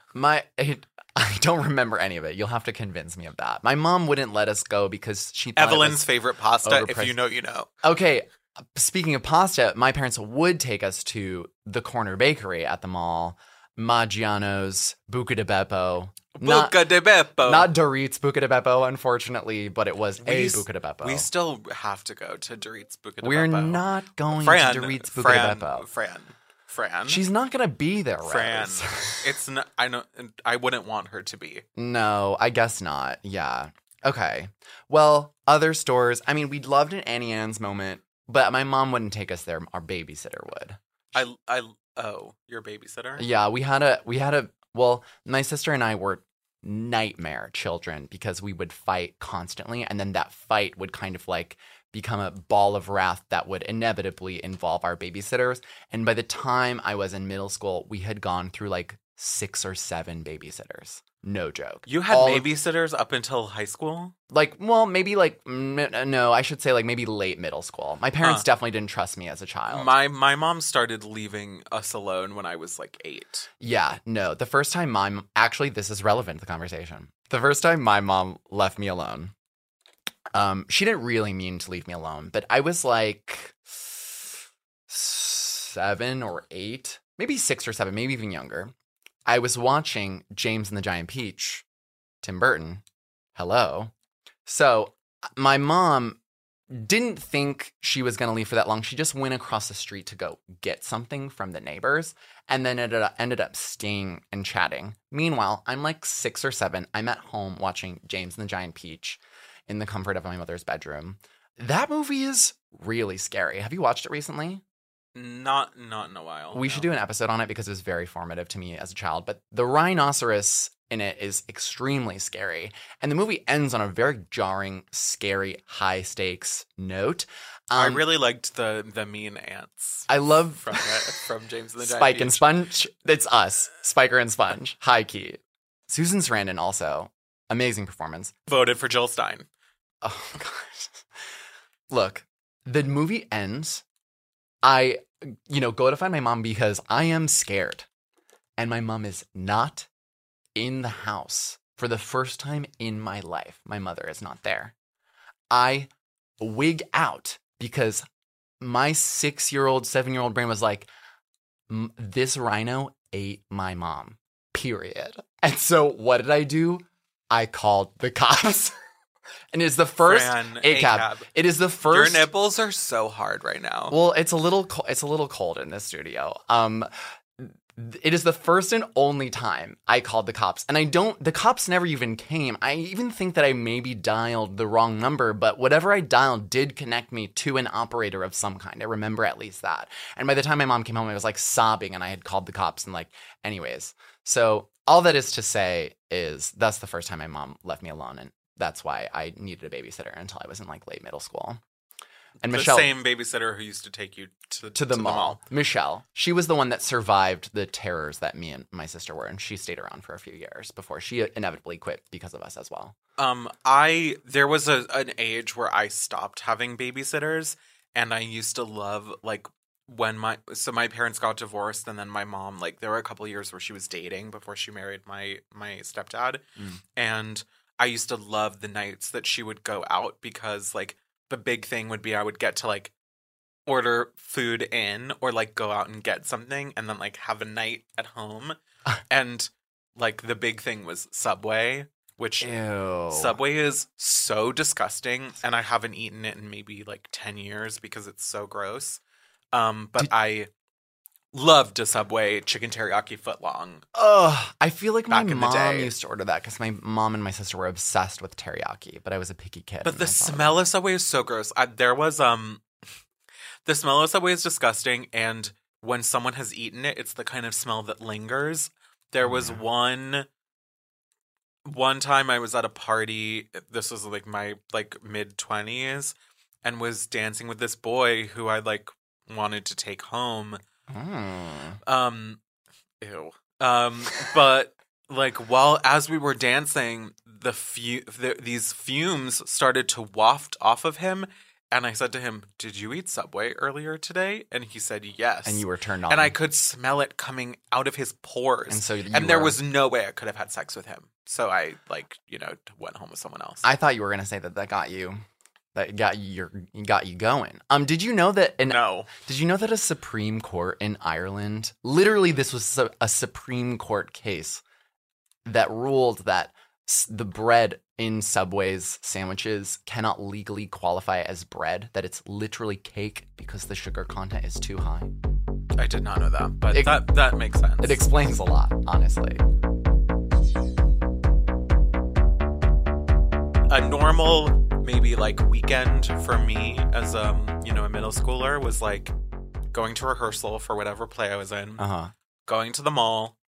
I don't remember any of it. You'll have to convince me of that. My mom wouldn't let us go because she thought Evelyn's favorite pasta, overpriced. If you know, you know. Okay. Speaking of pasta, my parents would take us to the corner bakery at the mall, Maggiano's, Buca di Beppo. Not Dorit's Buca di Beppo, unfortunately, but it was Buca di Beppo. We still have to go to Dorit's Buca di Beppo. We're not going to Dorit's Buca di Beppo. Fran. She's not going to be there, right? Fran. It's not, I wouldn't want her to be. No, I guess not. Yeah. Okay. Well, other stores. I mean, we loved an Annie Ann's moment, but my mom wouldn't take us there. Our babysitter would. Your babysitter? Yeah, well, my sister and I were nightmare children because we would fight constantly, and then that fight would kind of like become a ball of wrath that would inevitably involve our babysitters. And by the time I was in middle school, we had gone through like 6 or 7 babysitters. No joke. You had babysitters up until high school? I should say like maybe late middle school. My parents definitely didn't trust me as a child. My mom started leaving us alone when I was like 8. Yeah, no. The first time this is relevant to the conversation. The first time my mom left me alone, she didn't really mean to leave me alone, but I was like 7 or 8, maybe 6 or 7, maybe even younger. I was watching James and the Giant Peach, Tim Burton. Hello. So my mom didn't think she was going to leave for that long. She just went across the street to go get something from the neighbors and then ended up staying and chatting. Meanwhile, I'm like 6 or 7. I'm at home watching James and the Giant Peach in the comfort of my mother's bedroom. That movie is really scary. Have you watched it recently? Not in a while. We should do an episode on it because it was very formative to me as a child. But the rhinoceros in it is extremely scary. And the movie ends on a very jarring, scary, high stakes note. I really liked the mean ants. I love from James and the Giant Spike Peach. And Sponge. It's us. Spiker and Sponge. High key. Susan Sarandon also. Amazing performance. Voted for Jill Stein. Oh, God. Look, the movie ends. I, go to find my mom because I am scared. And my mom is not in the house. For the first time in my life, my mother is not there. I wig out because my 6-year-old, 7-year-old brain was like, this rhino ate my mom, period. And so what did I do? I called the cops. And it's the first ACAB. It is the first. Your nipples are so hard right now. Well, it's a little cold in this studio. It is the first and only time I called the cops, and the cops never even came. I even think that I maybe dialed the wrong number, but whatever I dialed did connect me to an operator of some kind. I remember at least that. And by the time my mom came home, I was like sobbing, and I had called the cops, and like, anyways. So all that is to say is that's the first time my mom left me alone, and that's why I needed a babysitter until I was in like late middle school. And Michelle, the same babysitter who used to take you to the mall. Michelle, she was the one that survived the terrors that me and my sister were, and she stayed around for a few years before she inevitably quit because of us as well. There was an age where I stopped having babysitters, and I used to love like when my parents got divorced, and then my mom, like there were a couple of years where she was dating before she married my stepdad, and I used to love the nights that she would go out because, like, the big thing would be I would get to, like, order food in or like go out and get something and then like have a night at home. And like the big thing was Subway, which Ew. Subway is so disgusting. And I haven't eaten it in maybe like 10 years because it's so gross. But I loved a Subway chicken teriyaki footlong. Oh, I feel like my mom used to order that because my mom and my sister were obsessed with teriyaki, but I was a picky kid. But the smell of Subway is so gross. The smell of Subway is disgusting, and when someone has eaten it, it's the kind of smell that lingers. There was one time I was at a party. This was like my mid-20s, and was dancing with this boy who I like wanted to take home. Mm. Ew. But like while as we were dancing, these fumes started to waft off of him. And I said to him, did you eat Subway earlier today? And he said, yes. And you were turned on. And I could smell it coming out of his pores. And so there was no way I could have had sex with him. So I went home with someone else. I thought you were going to say that got you. That got you going. Did you know that? No. Did you know that a Supreme Court in Ireland, literally this was a Supreme Court case that ruled that the bread in Subway's sandwiches cannot legally qualify as bread, that it's literally cake because the sugar content is too high? I did not know that, but that makes sense. It explains a lot, honestly. A normal maybe like weekend for me as a middle schooler was like going to rehearsal for whatever play I was in, going to the mall,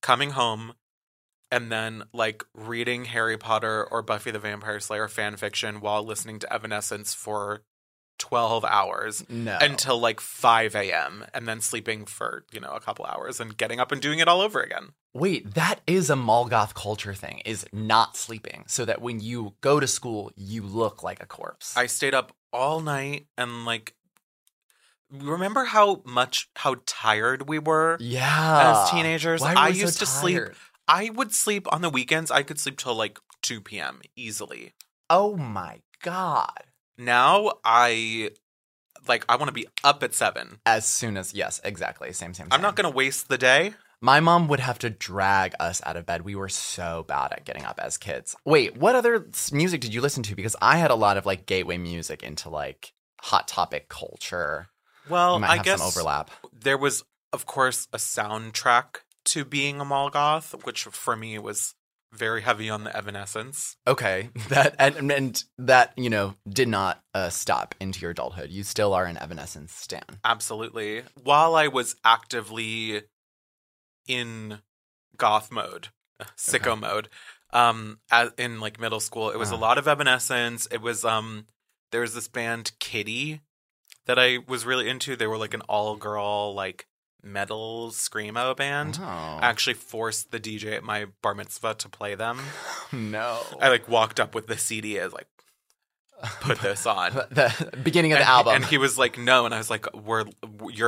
coming home, and then like reading Harry Potter or Buffy the Vampire Slayer fan fiction while listening to Evanescence for 12 hours until like 5 a.m. and then sleeping for, a couple hours and getting up and doing it all over again. Wait, that is a mall goth culture thing, is not sleeping so that when you go to school, you look like a corpse. I stayed up all night and like, remember how tired we were as teenagers? I used to sleep. I would sleep on the weekends. I could sleep till like 2 p.m. easily. Oh my God. Now I want to be up at 7. As soon as, yes, exactly. Same. I'm not going to waste the day. My mom would have to drag us out of bed. We were so bad at getting up as kids. Wait, what other music did you listen to? Because I had a lot of like gateway music into like Hot Topic culture. Well, I guess some overlap. There was, of course, a soundtrack to being a mall goth, which for me was very heavy on the Evanescence. Okay. That did not stop into your adulthood. You still are an Evanescence stan. Absolutely. While I was actively in goth mode, sicko mode, in like middle school, it was a lot of Evanescence. It was, there was this band Kitty that I was really into. They were like an all girl, like metal screamo band. Oh. I actually forced the DJ at my bar mitzvah to play them. No. I like walked up with the CD as like, put this on. The beginning of the album. And he was like, no. And I was like, we're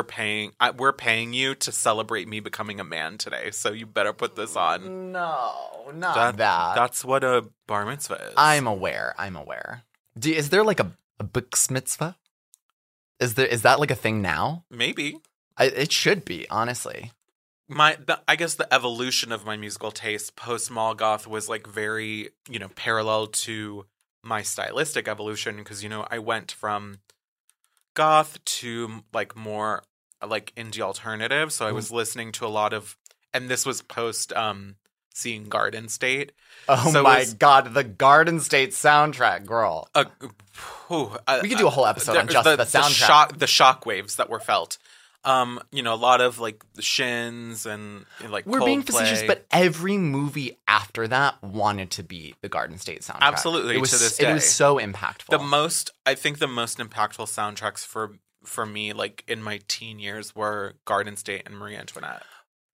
paying you to celebrate me becoming a man today. So you better put this on. No, not that. That's what a bar mitzvah is. I'm aware. Is there like a books mitzvah? Is that like a thing now? Maybe. It should be, honestly. I guess the evolution of my musical taste post mall goth was like very, parallel to my stylistic evolution because, I went from goth to like more like indie alternative. So I was listening to a lot of, and this was post seeing Garden State. Oh so my God, the Garden State soundtrack, girl. We could do a whole episode on just the soundtrack. The shockwaves that were felt. A lot of like the Shins and like we're Coldplay. Being facetious, but every movie after that wanted to be the Garden State soundtrack. Absolutely, to this day, it was so impactful. I think the most impactful soundtracks for me, like in my teen years, were Garden State and Marie Antoinette.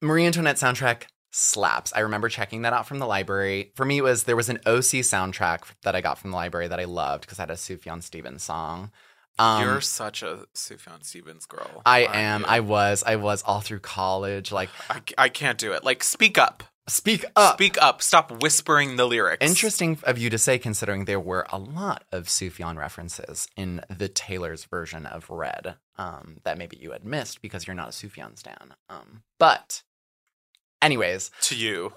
Marie Antoinette soundtrack slaps. I remember checking that out from the library. For me, there was an OC soundtrack that I got from the library that I loved because I had a Sufjan Stevens song. You're such a Sufjan Stevens girl. I am. You? I was all through college. Like I can't do it. Like, speak up. Speak up. Speak up. Stop whispering the lyrics. Interesting of you to say, considering there were a lot of Sufjan references in the Taylor's version of Red that maybe you had missed because you're not a Sufjan stan. But anyways. To you.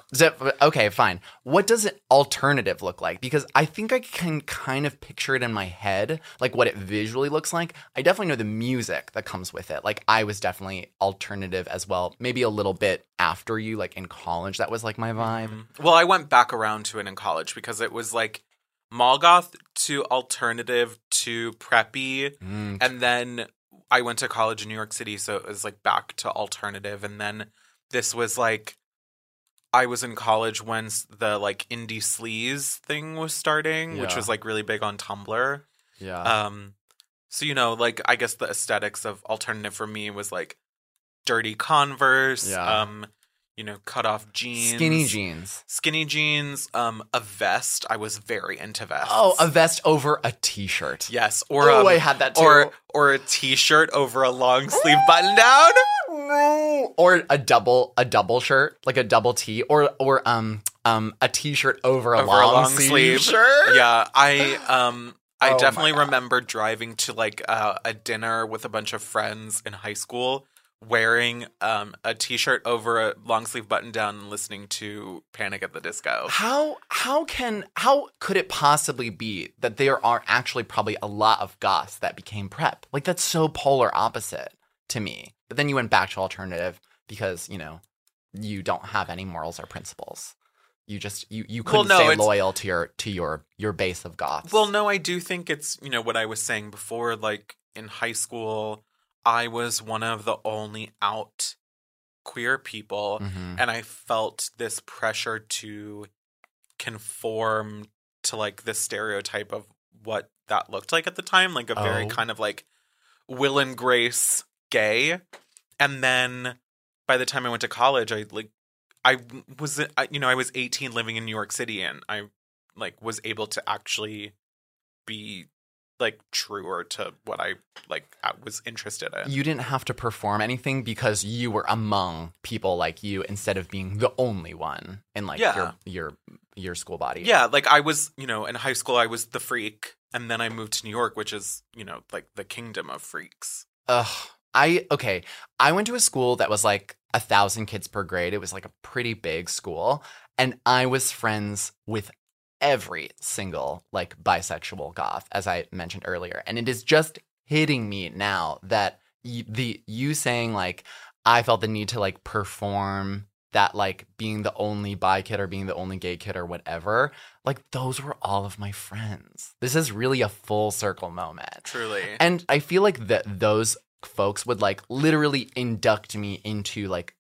Okay, fine. What does an alternative look like? Because I think I can kind of picture it in my head, like what it visually looks like. I definitely know the music that comes with it. Like I was definitely alternative as well. Maybe a little bit after you, like in college, that was like my vibe. Mm-hmm. Well, I went back around to it in college because it was like Mallgoth to alternative to preppy. Mm. And then I went to college in New York City, so it was like back to alternative. And then this was like, I was in college when the like indie sleaze thing was starting, which was like really big on Tumblr. Yeah. So, you know, like I guess the aesthetics of alternative for me was like dirty Converse, you know, cut off jeans. Skinny jeans, a vest. I was very into vests. Oh, a vest over a t-shirt. Yes. Or I had that too. Or a t-shirt over a long sleeve button down. No. Or a double shirt, like a double T, or a t-shirt over a long sleeve shirt. Yeah, I definitely remember driving to like a dinner with a bunch of friends in high school, wearing a t-shirt over a long sleeve button down and listening to Panic at the Disco. How could it possibly be that there are actually probably a lot of goths that became prep? Like that's so polar opposite to me. But then you went back to alternative because, you know, you don't have any morals or principles. You just you couldn't stay loyal to your base of goths. Well, no, I do think it's, you know, what I was saying before, like in high school, I was one of the only out queer people. Mm-hmm. And I felt this pressure to conform to like the stereotype of what that looked like at the time, like a very kind of like Will and Grace gay. And then by the time I went to college, I was 18 living in New York City, and I like was able to actually be like truer to what I was interested in. You didn't have to perform anything because you were among people like you instead of being the only one in like your school body. Yeah, like I was, you know, in high school I was the freak, and then I moved to New York, which is, you know, like the kingdom of freaks. Ugh. I went to a school that was like 1,000 kids per grade. It was like a pretty big school. And I was friends with every single like bisexual goth, as I mentioned earlier. And it is just hitting me now that you saying like, I felt the need to like perform that like being the only bi kid or being the only gay kid or whatever, like those were all of my friends. This is really a full circle moment. Truly. And I feel like that those folks would like literally induct me into like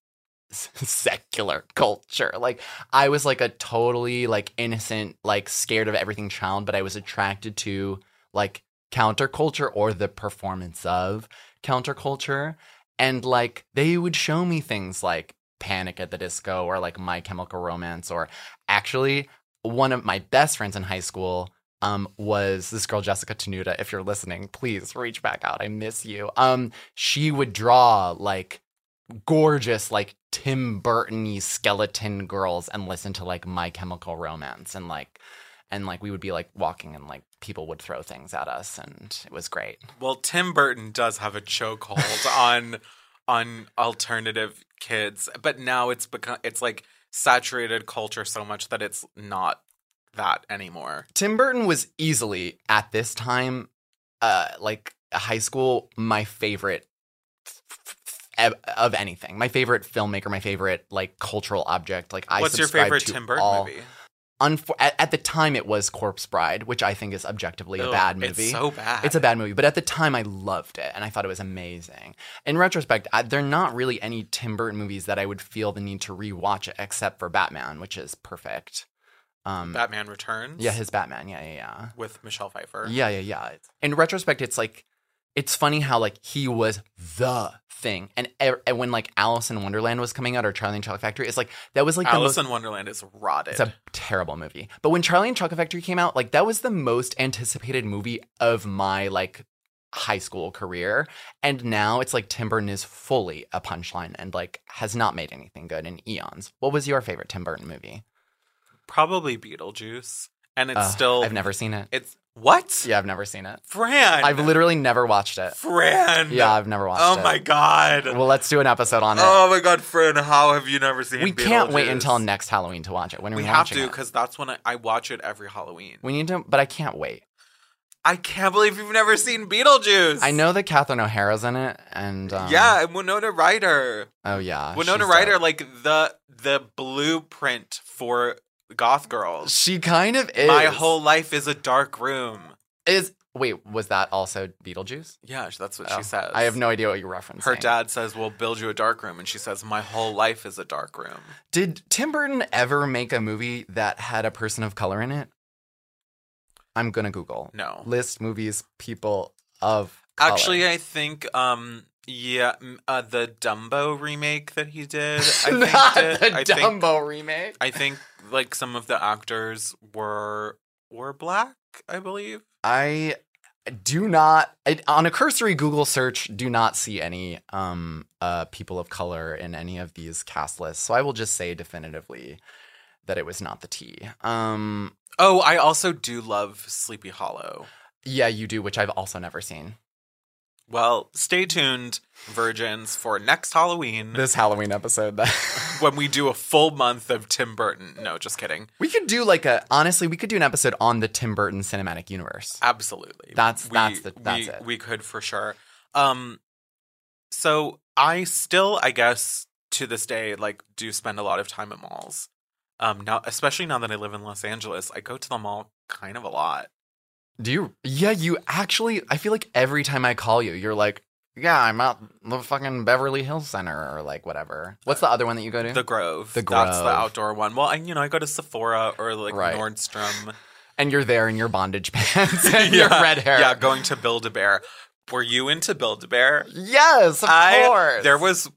secular culture. Like I was like a totally like innocent, like scared of everything child, but I was attracted to like counterculture or the performance of counterculture. And like they would show me things like Panic at the Disco or like My Chemical Romance, or actually one of my best friends in high school was this girl Jessica Tenuta. If you're listening, please reach back out. I miss you. She would draw like gorgeous like Tim Burton-y skeleton girls and listen to like My Chemical Romance, and we would be like walking and like people would throw things at us, and it was great. Well, Tim Burton does have a chokehold on alternative kids, but now it's become, it's like saturated culture so much that it's not that anymore. Tim Burton was easily at this time, like high school, my favorite of anything. My favorite filmmaker, my favorite like cultural object. Like I. What's your favorite Tim Burton movie? At the time, it was Corpse Bride, which I think is objectively a bad movie. It's so bad. It's a bad movie. But at the time, I loved it, and I thought it was amazing. In retrospect, there are not really any Tim Burton movies that I would feel the need to rewatch, except for Batman, which is perfect. Batman Returns? Yeah, his Batman. Yeah. With Michelle Pfeiffer. Yeah. In retrospect, it's like, it's funny how like he was the thing, and when like Alice in Wonderland was coming out or Charlie and Chocolate Factory, it's like that was like Alice in Wonderland is rotted. It's a terrible movie. But when Charlie and Chocolate Factory came out, like that was the most anticipated movie of my like high school career. And now it's like Tim Burton is fully a punchline and like has not made anything good in eons. What was your favorite Tim Burton movie? Probably Beetlejuice. And it's still... I've never seen it. It's... What? Yeah, I've never seen it. Fran! I've literally never watched it. Fran! Yeah, I've never watched it. Oh my God. Well, let's do an episode on it. Oh my God, Fran, how have you never seen it? We can't wait until next Halloween to watch it. When are we watching it? We have to, because that's when I watch it every Halloween. We need to, but I can't wait. I can't believe you've never seen Beetlejuice. I know that Catherine O'Hara's in it, and yeah, and Winona Ryder. Oh yeah. Winona Ryder, like the blueprint for goth girls. She kind of is. My whole life is a dark room. Wait, was that also Beetlejuice? Yeah, that's what she says. I have no idea what you're referencing. Her dad says, we'll build you a dark room. And she says, my whole life is a dark room. Did Tim Burton ever make a movie that had a person of color in it? I'm going to Google. No. List movies, people of color. Actually, I think... the Dumbo remake that he did. Not the Dumbo remake. I think like some of the actors were black, I believe. I do not on a cursory Google search do not see any people of color in any of these cast lists. So I will just say definitively that it was not the T. I also do love Sleepy Hollow. Yeah, you do, which I've also never seen. Well, stay tuned, virgins, for next Halloween. This Halloween episode. When we do a full month of Tim Burton. No, just kidding. We could do we could do an episode on the Tim Burton cinematic universe. Absolutely. That's it. We could for sure. So I still, I guess, to this day, like, do spend a lot of time at malls. Now, especially now that I live in Los Angeles, I go to the mall kind of a lot. Do you? Yeah, you actually, I feel like every time I call you, you're like, yeah, I'm at the fucking Beverly Hills Center or like whatever. What's the other one that you go to? The Grove. The Grove. That's the outdoor one. Well, I go to Sephora or like Nordstrom. And you're there in your bondage pants and your red hair. Yeah, going to Build-A-Bear. Were you into Build-A-Bear? Yes, of course. There was,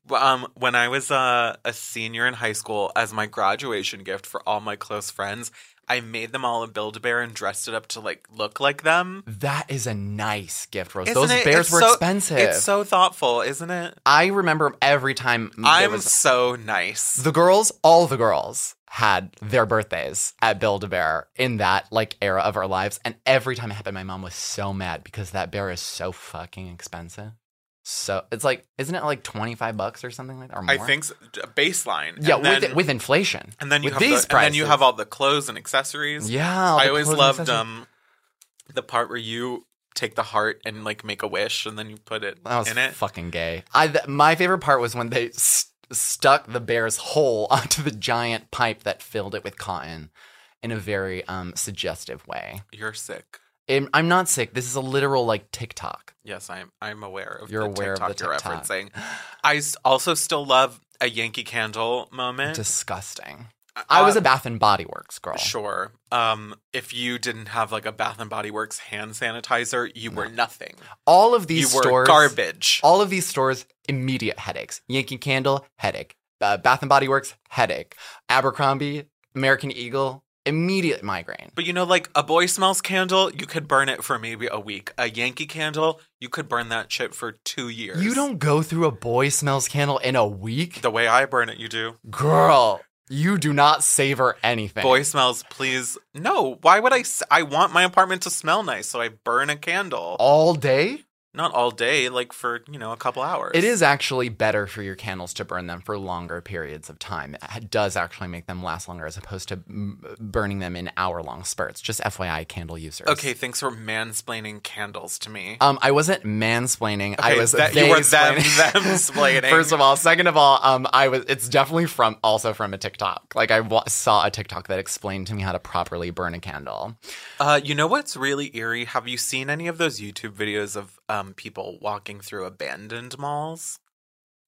when I was a senior in high school, as my graduation gift for all my close friends, I made them all a Build-A-Bear and dressed it up to, like, look like them. That is a nice gift, Rose. Those bears were expensive. It's so thoughtful, isn't it? I remember every time. So nice. All the girls had their birthdays at Build-A-Bear in that, like, era of our lives. And every time it happened, my mom was so mad because that bear is so fucking expensive. So it's like, isn't it like $25 or something like that? Or more? I think so, baseline. Yeah, and then, with inflation. And then you have all the clothes and accessories. Yeah, I always loved the part where you take the heart and like make a wish, and then you put it in it. Fucking gay. My favorite part was when they stuck the bear's hole onto the giant pipe that filled it with cotton in a very suggestive way. You're sick. I'm not sick. This is a literal, like, TikTok. Yes, I'm aware of the TikTok you're referencing. I also still love a Yankee Candle moment. Disgusting. I was a Bath & Body Works girl. Sure. If you didn't have, like, a Bath & Body Works hand sanitizer, you were nothing. All of these stores... You were garbage. All of these stores, immediate headaches. Yankee Candle, headache. Bath & Body Works, headache. Abercrombie, American Eagle... immediate migraine. But like a Boy Smells candle, you could burn it for maybe a week. A Yankee Candle, you could burn that shit for 2 years. You don't go through a Boy Smells candle in a week? The way I burn it, you do. Girl, you do not savor anything. Boy Smells, please. No, why would I want my apartment to smell nice, so I burn a candle. All day? Not all day, like for, a couple hours. It is actually better for your candles to burn them for longer periods of time. It does actually make them last longer as opposed to burning them in hour-long spurts. Just FYI, candle users. Okay, thanks for mansplaining candles to me. I wasn't mansplaining. Okay, I was you were them-splaining. First of all. Second of all, it's definitely from a TikTok. Like, I saw a TikTok that explained to me how to properly burn a candle. You know what's really eerie? Have you seen any of those YouTube videos of... people walking through abandoned malls?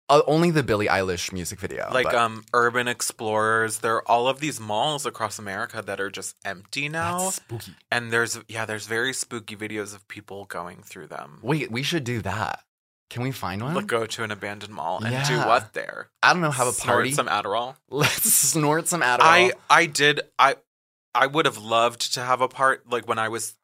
Only the Billie Eilish music video. Urban Explorers. There are all of these malls across America that are just empty now. That's spooky. And there's very spooky videos of people going through them. Wait, we should do that. Can we find one? Like, go to an abandoned mall and do what there? I don't know, have a party? Snort some Adderall? Let's snort some Adderall. I would have loved to have a part, like when I was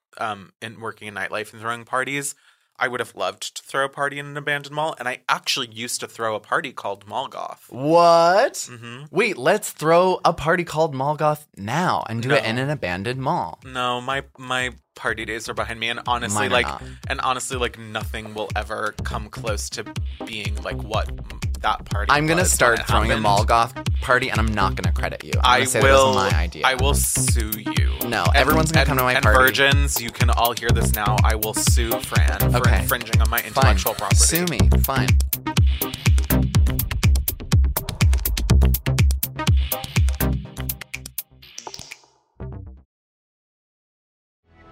working in nightlife and throwing parties. I would have loved to throw a party in an abandoned mall, and I actually used to throw a party called Mall Goth. What? Mm-hmm. Wait, let's throw a party called Mall Goth now and do it in an abandoned mall. No, my party days are behind me, and honestly, nothing will ever come close to being like what that party. I'm gonna start throwing a Mall Goth party, and I'm not gonna credit you. I will say that was my idea. I will sue you. No, everyone's gonna come to my party. And virgins, you can all hear this now. I will sue Fran for infringing on my intellectual property. Sue me. Fine.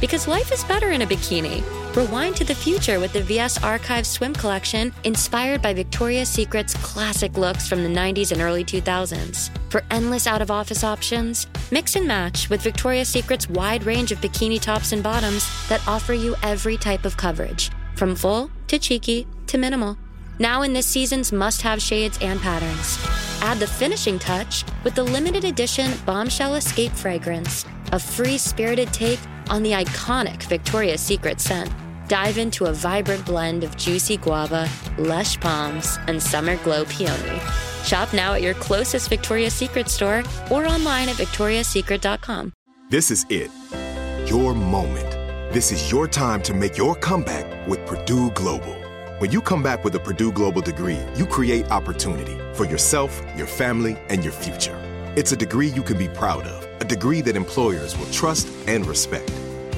Because life is better in a bikini. Rewind to the future with the VS Archive swim collection, inspired by Victoria's Secret's classic looks from the 90s and early 2000s. For endless out-of-office options, mix and match with Victoria's Secret's wide range of bikini tops and bottoms that offer you every type of coverage, from full to cheeky to minimal. Now in this season's must-have shades and patterns. Add the finishing touch with the limited edition Bombshell Escape fragrance, a free-spirited take on the iconic Victoria's Secret scent. Dive into a vibrant blend of juicy guava, lush palms, and summer glow peony. Shop now at your closest Victoria's Secret store or online at victoriassecret.com. This is it, your moment. This is your time to make your comeback with Purdue Global. When you come back with a Purdue Global degree, you create opportunity for yourself, your family, and your future. It's a degree you can be proud of, a degree that employers will trust and respect.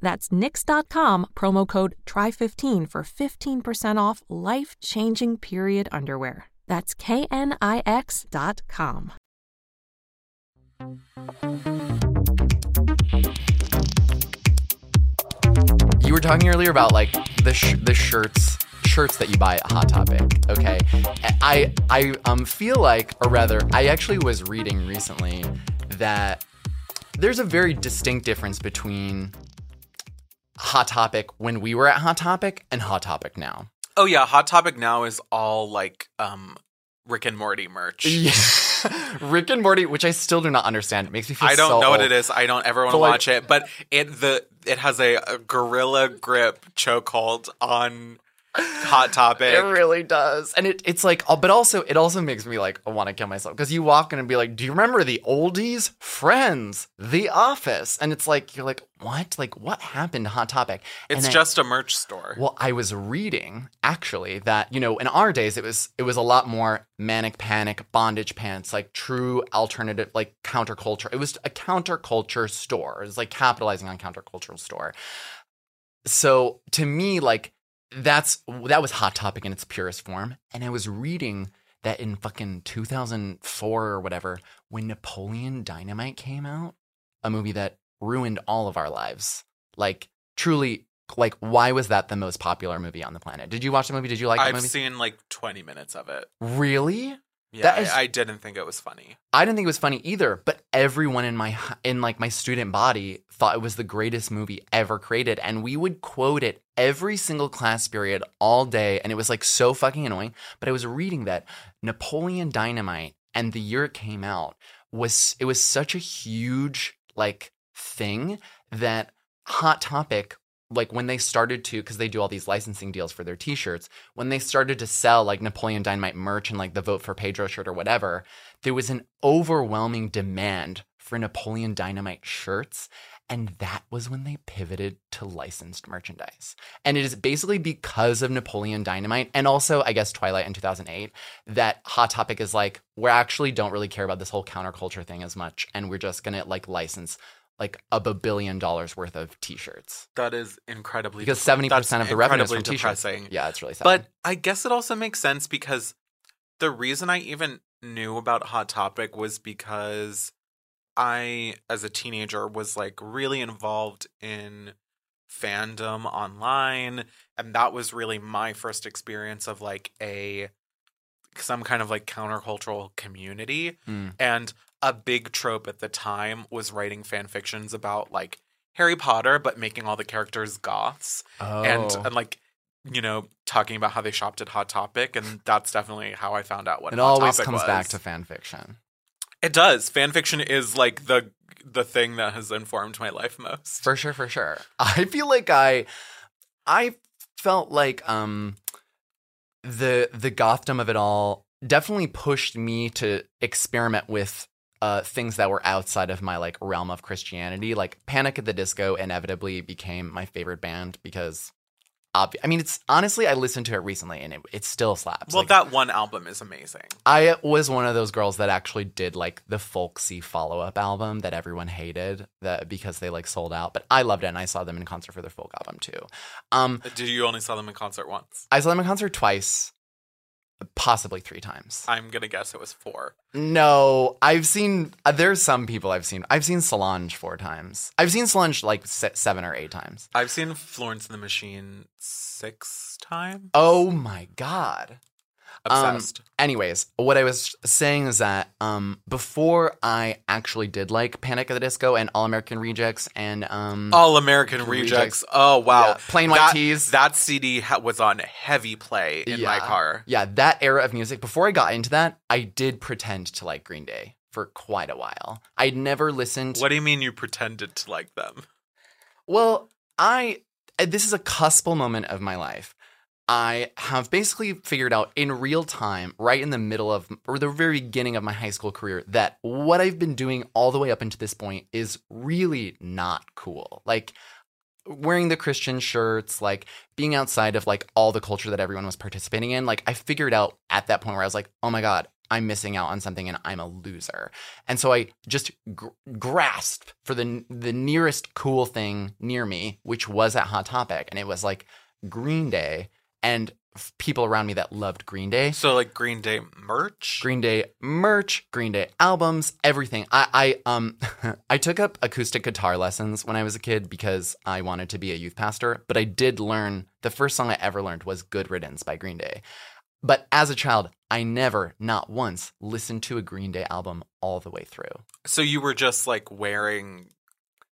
That's Knix.com, promo code TRY15 for 15% off life-changing period underwear. That's knix.com. You were talking earlier about, like, the shirts that you buy at Hot Topic, okay? I feel like, or rather, I actually was reading recently that there's a very distinct difference between Hot Topic when we were at Hot Topic and Hot Topic now. Oh yeah, Hot Topic now is all like Rick and Morty merch. Yeah. Rick and Morty, which I still do not understand. It makes me feel so I don't know what it is. I don't ever want to watch it, but it has a gorilla grip chokehold on Hot Topic. It really does. And it's like, but also, it also makes me like, I want to kill myself. Because you walk in and be like, do you remember the oldies? Friends, The Office. And it's like, you're like, what? Like, what happened to Hot Topic? It's just a merch store. Well, I was reading, actually, that, you know, in our days, it was a lot more Manic Panic, Bondage Pants, like true alternative, like counterculture. It was a counterculture store. It was like capitalizing on countercultural store. So to me, like, that was Hot Topic in its purest form. And I was reading that in fucking 2004 or whatever, when Napoleon Dynamite came out, a movie that ruined all of our lives. Like, truly, like, why was that the most popular movie on the planet? Did you watch the movie? Did you like the movie? I've seen like 20 minutes of it. Really? Yeah, I didn't think it was funny. I didn't think it was funny either, but everyone in my student body thought it was the greatest movie ever created, and we would quote it every single class period all day, and it was like so fucking annoying. But I was reading that Napoleon Dynamite and the year it came out was such a huge like thing that Hot Topic, like when they started to, because they do all these licensing deals for their t-shirts, when they started to sell like Napoleon Dynamite merch and like the Vote for Pedro shirt or whatever, there was an overwhelming demand for Napoleon Dynamite shirts. And that was when they pivoted to licensed merchandise. And it is basically because of Napoleon Dynamite and also, I guess, Twilight in 2008, that Hot Topic is like, we actually don't really care about this whole counterculture thing as much. And we're just going to like license like $1 billion worth of t-shirts. That is incredibly because 70% of the revenue is from t-shirts. Yeah, it's really sad. But I guess it also makes sense because the reason I even knew about Hot Topic was because I, as a teenager, was like really involved in fandom online, and that was really my first experience of like some kind of like countercultural community. Mm. And a big trope at the time was writing fan fictions about like Harry Potter, but making all the characters goths. Oh. And like, you know, talking about how they shopped at Hot Topic. And that's definitely how I found out what Hot Topic was. It always comes back to fan fiction. It does. Fan fiction is like the thing that has informed my life most. For sure, for sure. I feel like I felt like the gothdom of it all definitely pushed me to experiment with things that were outside of my like realm of Christianity. Like Panic at the Disco inevitably became my favorite band because I mean, it's honestly, I listened to it recently and it still slaps. Well, like, that one album is amazing. I was one of those girls that actually did like the folksy follow-up album that everyone hated because they like sold out, but I loved it and I saw them in concert for their folk album too. Did you only saw them in concert once? I saw them in concert twice. Possibly 3 times. I'm going to guess it was 4. No, I've seen there's some people I've seen. I've seen Solange 4 times. I've seen Solange like 7 or 8 times. I've seen Florence and the Machine 6 times. Oh my God. Obsessed. Anyways, what I was saying is that before I actually did like Panic at the Disco and All American Rejects and All American Rejects. Oh wow, yeah. Plain White Tees. That CD was on heavy play in my car. Yeah, that era of music. Before I got into that, I did pretend to like Green Day for quite a while. I'd never listened. What do you mean you pretended to like them? Well, this is a cuspal moment of my life. I have basically figured out in real time, right in the middle of, or the very beginning of my high school career, that what I've been doing all the way up into this point is really not cool. Like wearing the Christian shirts, like being outside of like all the culture that everyone was participating in. Like I figured out at that point where I was like, oh my God, I'm missing out on something and I'm a loser. And so I just grasped for the nearest cool thing near me, which was at Hot Topic. And it was like Green Day. And people around me that loved Green Day. So like Green Day merch, Green Day albums, everything. I I took up acoustic guitar lessons when I was a kid because I wanted to be a youth pastor. But I did learn, the first song I ever learned was Good Riddance by Green Day. But as a child, I never, not once, listened to a Green Day album all the way through. So you were just like wearing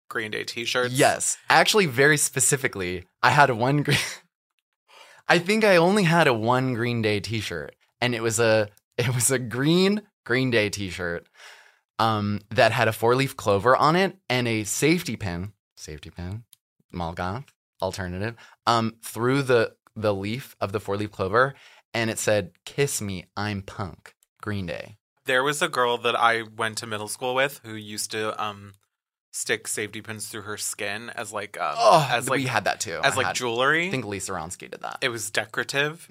Green Day t-shirts? Yes. Actually, very specifically, I had one I think I only had one Green Day t-shirt, and it was a Green Day t-shirt that had a 4-leaf clover on it and a safety pin, mall goth alternative, through the the leaf of the four-leaf clover, and it said, "Kiss me, I'm punk." Green Day. There was a girl that I went to middle school with who used to stick safety pins through her skin as like we had that too as like jewelry. I think Lisa Ronsky did that. It was decorative,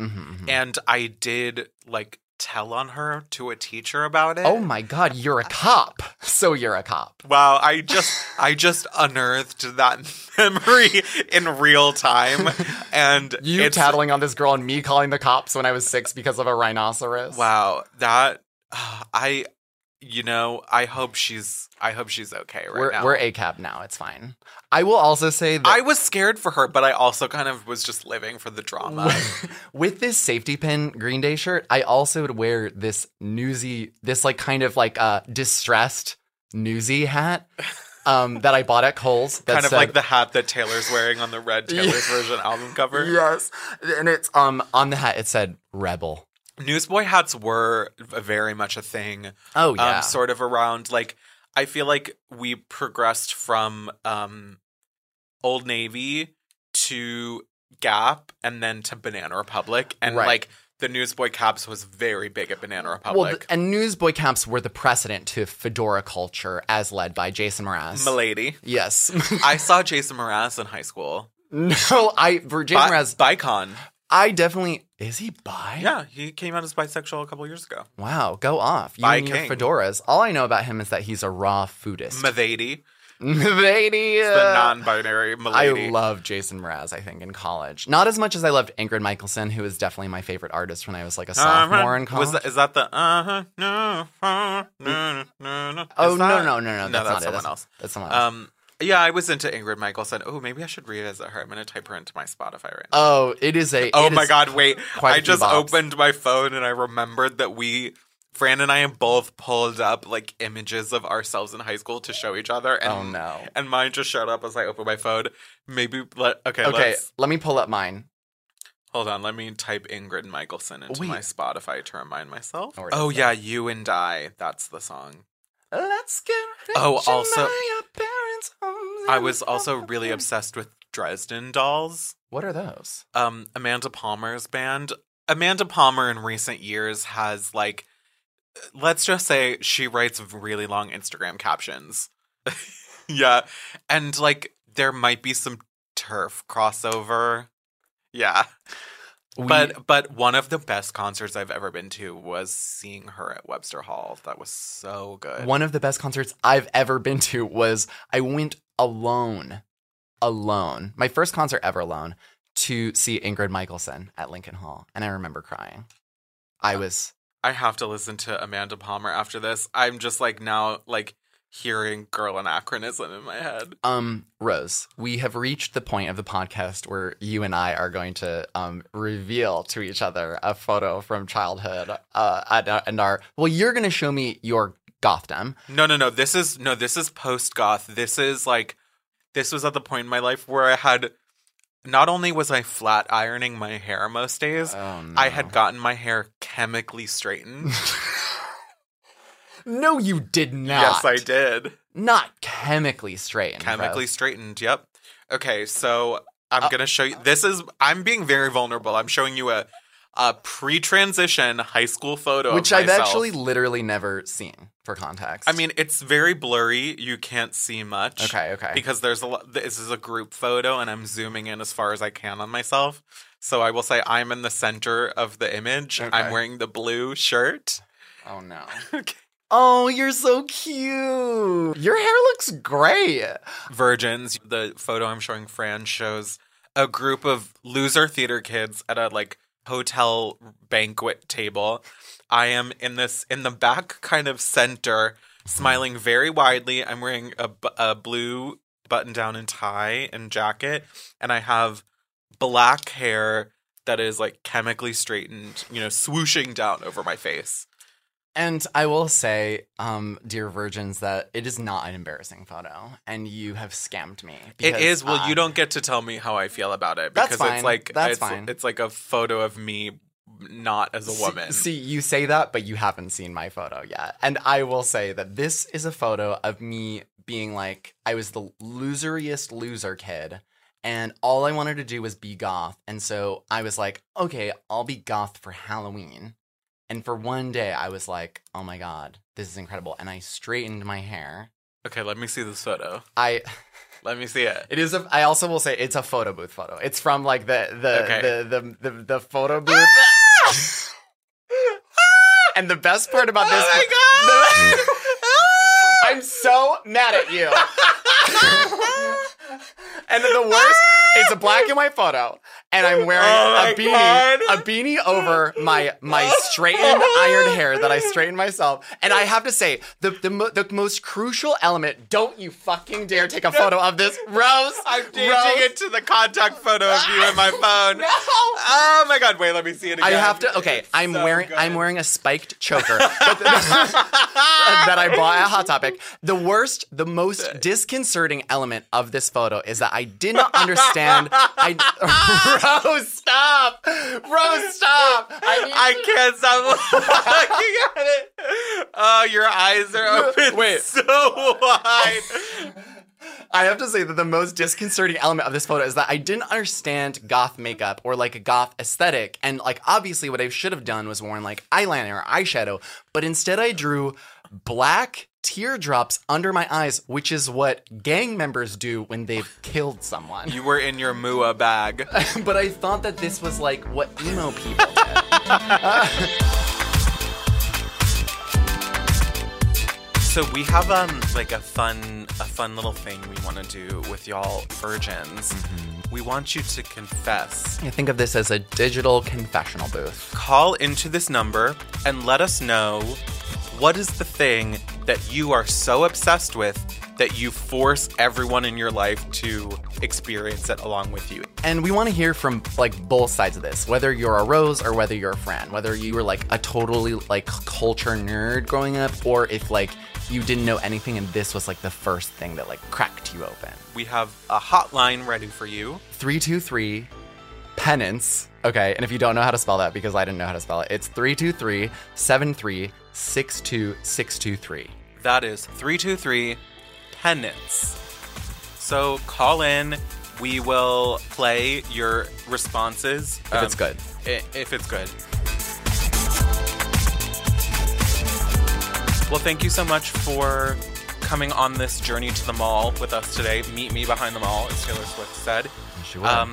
and I did like tell on her to a teacher about it. Oh my God, you're a cop! So you're a cop. Wow, I just unearthed that memory in real time, and you tattling on this girl and me calling the cops when I was 6 because of a rhinoceros. Wow, that. I hope she's okay right now. We're ACAB now. It's fine. I will also say that I was scared for her, but I also kind of was just living for the drama. With this safety pin Green Day shirt, I also would wear this newsy, this like kind of like distressed newsy hat that I bought at Kohl's. Kind of like the hat that Taylor's wearing on the red Taylor's version album cover. Yes. And it's on the hat, it said Rebel. Newsboy hats were very much a thing. Oh, yeah. Sort of around, like, I feel like we progressed from Old Navy to Gap and then to Banana Republic. And, like, the Newsboy caps was very big at Banana Republic. Well, and Newsboy caps were the precedent to fedora culture as led by Jason Mraz. Milady. Yes. I saw Jason Mraz in high school. Jason Mraz. Bicon. I definitely... Is he bi? Yeah, he came out as bisexual a couple years ago. Wow, go off. You and your fedoras. All I know about him is that he's a raw foodist. M'lady. M'lady. The non-binary m'lady. I loved Jason Mraz, I think, in college. Not as much as I loved Ingrid Michaelson, who is definitely my favorite artist when I was like a sophomore in college. No. That's someone else. That's someone else. Yeah, I was into Ingrid Michaelson. Oh, maybe I should read it as her. I'm going to type her into my Spotify right now. Oh, it is a... Oh my God, wait. I just opened my phone and I remembered that Fran and I have both pulled up like images of ourselves in high school to show each other. And, oh no. And mine just showed up as I opened my phone. Okay, let me pull up mine. Hold on, let me type Ingrid Michaelson into my Spotify to remind myself. Oh yeah, You and I. That's the song. Let's get rich in my parents' homes. I was also really obsessed with Dresden Dolls. What are those? Amanda Palmer's band. Amanda Palmer in recent years has, like, let's just say she writes really long Instagram captions. Yeah. And, like, there might be some TERF crossover. Yeah. But one of the best concerts I've ever been to was seeing her at Webster Hall. That was so good. One of the best concerts I've ever been to was I went alone. My first concert ever alone to see Ingrid Michaelson at Lincoln Hall. And I remember crying. I have to listen to Amanda Palmer after this. I'm just like now like hearing Girl Anachronism in my head. Rose, we have reached the point of the podcast where you and I are going to reveal to each other a photo from childhood. You're going to show me your gothdom. No. This is post goth. This was at the point in my life where I had. Not only was I flat ironing my hair most days, I had gotten my hair chemically straightened. No, you did not. Yes, I did. Not chemically straightened. Chemically straightened, yep. Okay, so I'm going to show you. I'm being very vulnerable. I'm showing you a pre-transition high school photo which of myself. I've actually literally never seen, for context. I mean, it's very blurry. You can't see much. Okay. Because there's this is a group photo, and I'm zooming in as far as I can on myself. So I will say I'm in the center of the image. Okay. I'm wearing the blue shirt. Oh, no. Okay. Oh, you're so cute. Your hair looks great. Virgins. The photo I'm showing Fran shows a group of loser theater kids at a like hotel banquet table. I am in the back kind of center, smiling very widely. I'm wearing a blue button down and tie and jacket, and I have black hair that is like chemically straightened, swooshing down over my face. And I will say, dear virgins, that it is not an embarrassing photo, and you have scammed me. Because, it is. Well, you don't get to tell me how I feel about it because that's fine. It's like a photo of me not as a woman. See, you say that, but you haven't seen my photo yet. And I will say that this is a photo of me being like I was the loseriest loser kid. And all I wanted to do was be goth. And so I was like, okay, I'll be goth for Halloween. And for one day, I was like, oh my God, this is incredible. And I straightened my hair. Okay, let me see this photo. Let me see it. It is. I also will say it's a photo booth photo. It's from like the photo booth. Ah! And the best part about this. Oh my God! I'm so mad at you. And then the worst, it's a black and white photo, and I'm wearing a beanie over my straightened iron hair that I straightened myself. And I have to say, the most crucial element, don't you fucking dare take a photo of this, Rose. I'm changing it to the contact photo of you in my phone. No. Oh my God, wait, let me see it again. I have to, okay, I'm wearing a spiked choker that I bought at Hot Topic. The worst, the most disconcerting element of this photo is that I did not understand. Rose, stop! Rose, stop! I can't stop looking at it. Oh, your eyes are open so wide. I have to say that the most disconcerting element of this photo is that I didn't understand goth makeup or like a goth aesthetic. And like, obviously what I should have done was worn like eyeliner or eyeshadow. But instead I drew black teardrops under my eyes, which is what gang members do when they've killed someone. You were in your Mua bag. But I thought that this was like what emo people did. So we have like a fun little thing we want to do with y'all virgins. Mm-hmm. We want you to confess. I think of this as a digital confessional booth. Call into this number and let us know what is the thing that you are so obsessed with that you force everyone in your life to experience it along with you. And we want to hear from like both sides of this, whether you're a Rose or whether you're a Fran, whether you were like a totally like culture nerd growing up, or if like you didn't know anything and this was like the first thing that like cracked you open. We have a hotline ready for you. 323 penance. Okay, and if you don't know how to spell that, because I didn't know how to spell it, it's 323-736-2623. That is 323 penance. So call in. We will play your responses. If it's good. If it's good. Well, thank you so much for coming on this journey to the mall with us today. Meet me behind the mall, as Taylor Swift said. Sure.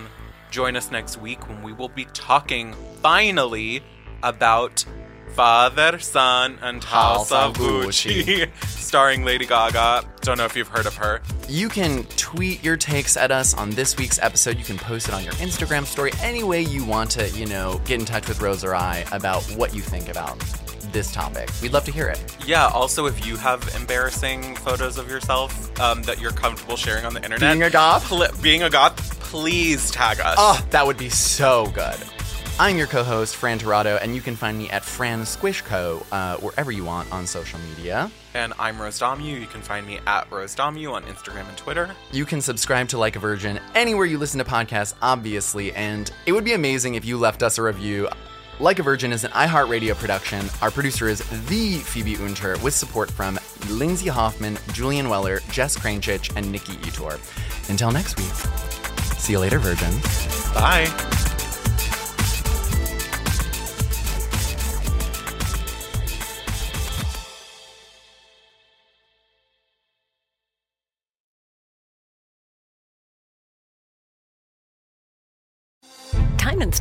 Join us next week when we will be talking, finally, about Father, Son, and House of Gucci, starring Lady Gaga. Don't know if you've heard of her. You can tweet your takes at us on this week's episode. You can post it on your Instagram story. Any way you want to, you know, get in touch with Rose or I about what you think about this topic. We'd love to hear it. Yeah, also if you have embarrassing photos of yourself that you're comfortable sharing on the internet. Being a goth? Being a goth, please tag us. Oh, that would be so good. I'm your co-host, Fran Tirado, and you can find me at FranSquishCo wherever you want on social media. And I'm Rose Domu. You can find me at Rose Domu on Instagram and Twitter. You can subscribe to Like a Virgin anywhere you listen to podcasts, obviously, and it would be amazing if you left us a review. Like a Virgin is an iHeartRadio production. Our producer is the Phoebe Unter, with support from Lindsay Hoffman, Julian Weller, Jess Kranchich, and Nikki Etor. Until next week, see you later, Virgin. Bye. Diamonds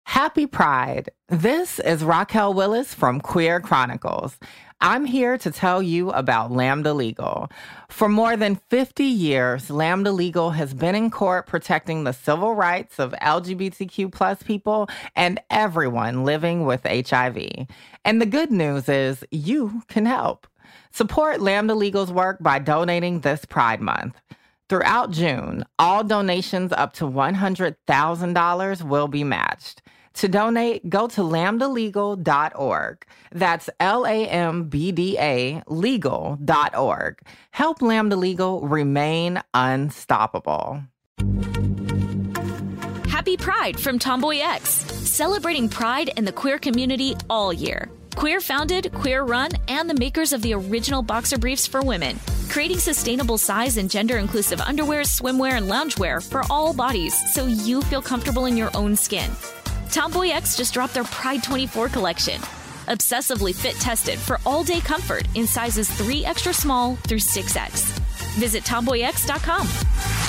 Happy Pride. This is Raquel Willis from Queer Chronicles. I'm here to tell you about Lambda Legal. For more than 50 years, Lambda Legal has been in court protecting the civil rights of LGBTQ plus people and everyone living with HIV. And the good news is you can help. Support Lambda Legal's work by donating this Pride Month. Throughout June, all donations up to $100,000 will be matched. To donate, go to lambdalegal.org. That's LAMBDA legal.org. Help Lambda Legal remain unstoppable. Happy Pride from Tomboy X, celebrating pride and the queer community all year. Queer founded, queer run, and the makers of the original boxer briefs for women, creating sustainable size and gender inclusive underwear, swimwear, and loungewear for all bodies so you feel comfortable in your own skin. Tomboy X just dropped their Pride 24 collection, obsessively fit tested for all day comfort in sizes 3 extra small through 6X. Visit tomboyx.com.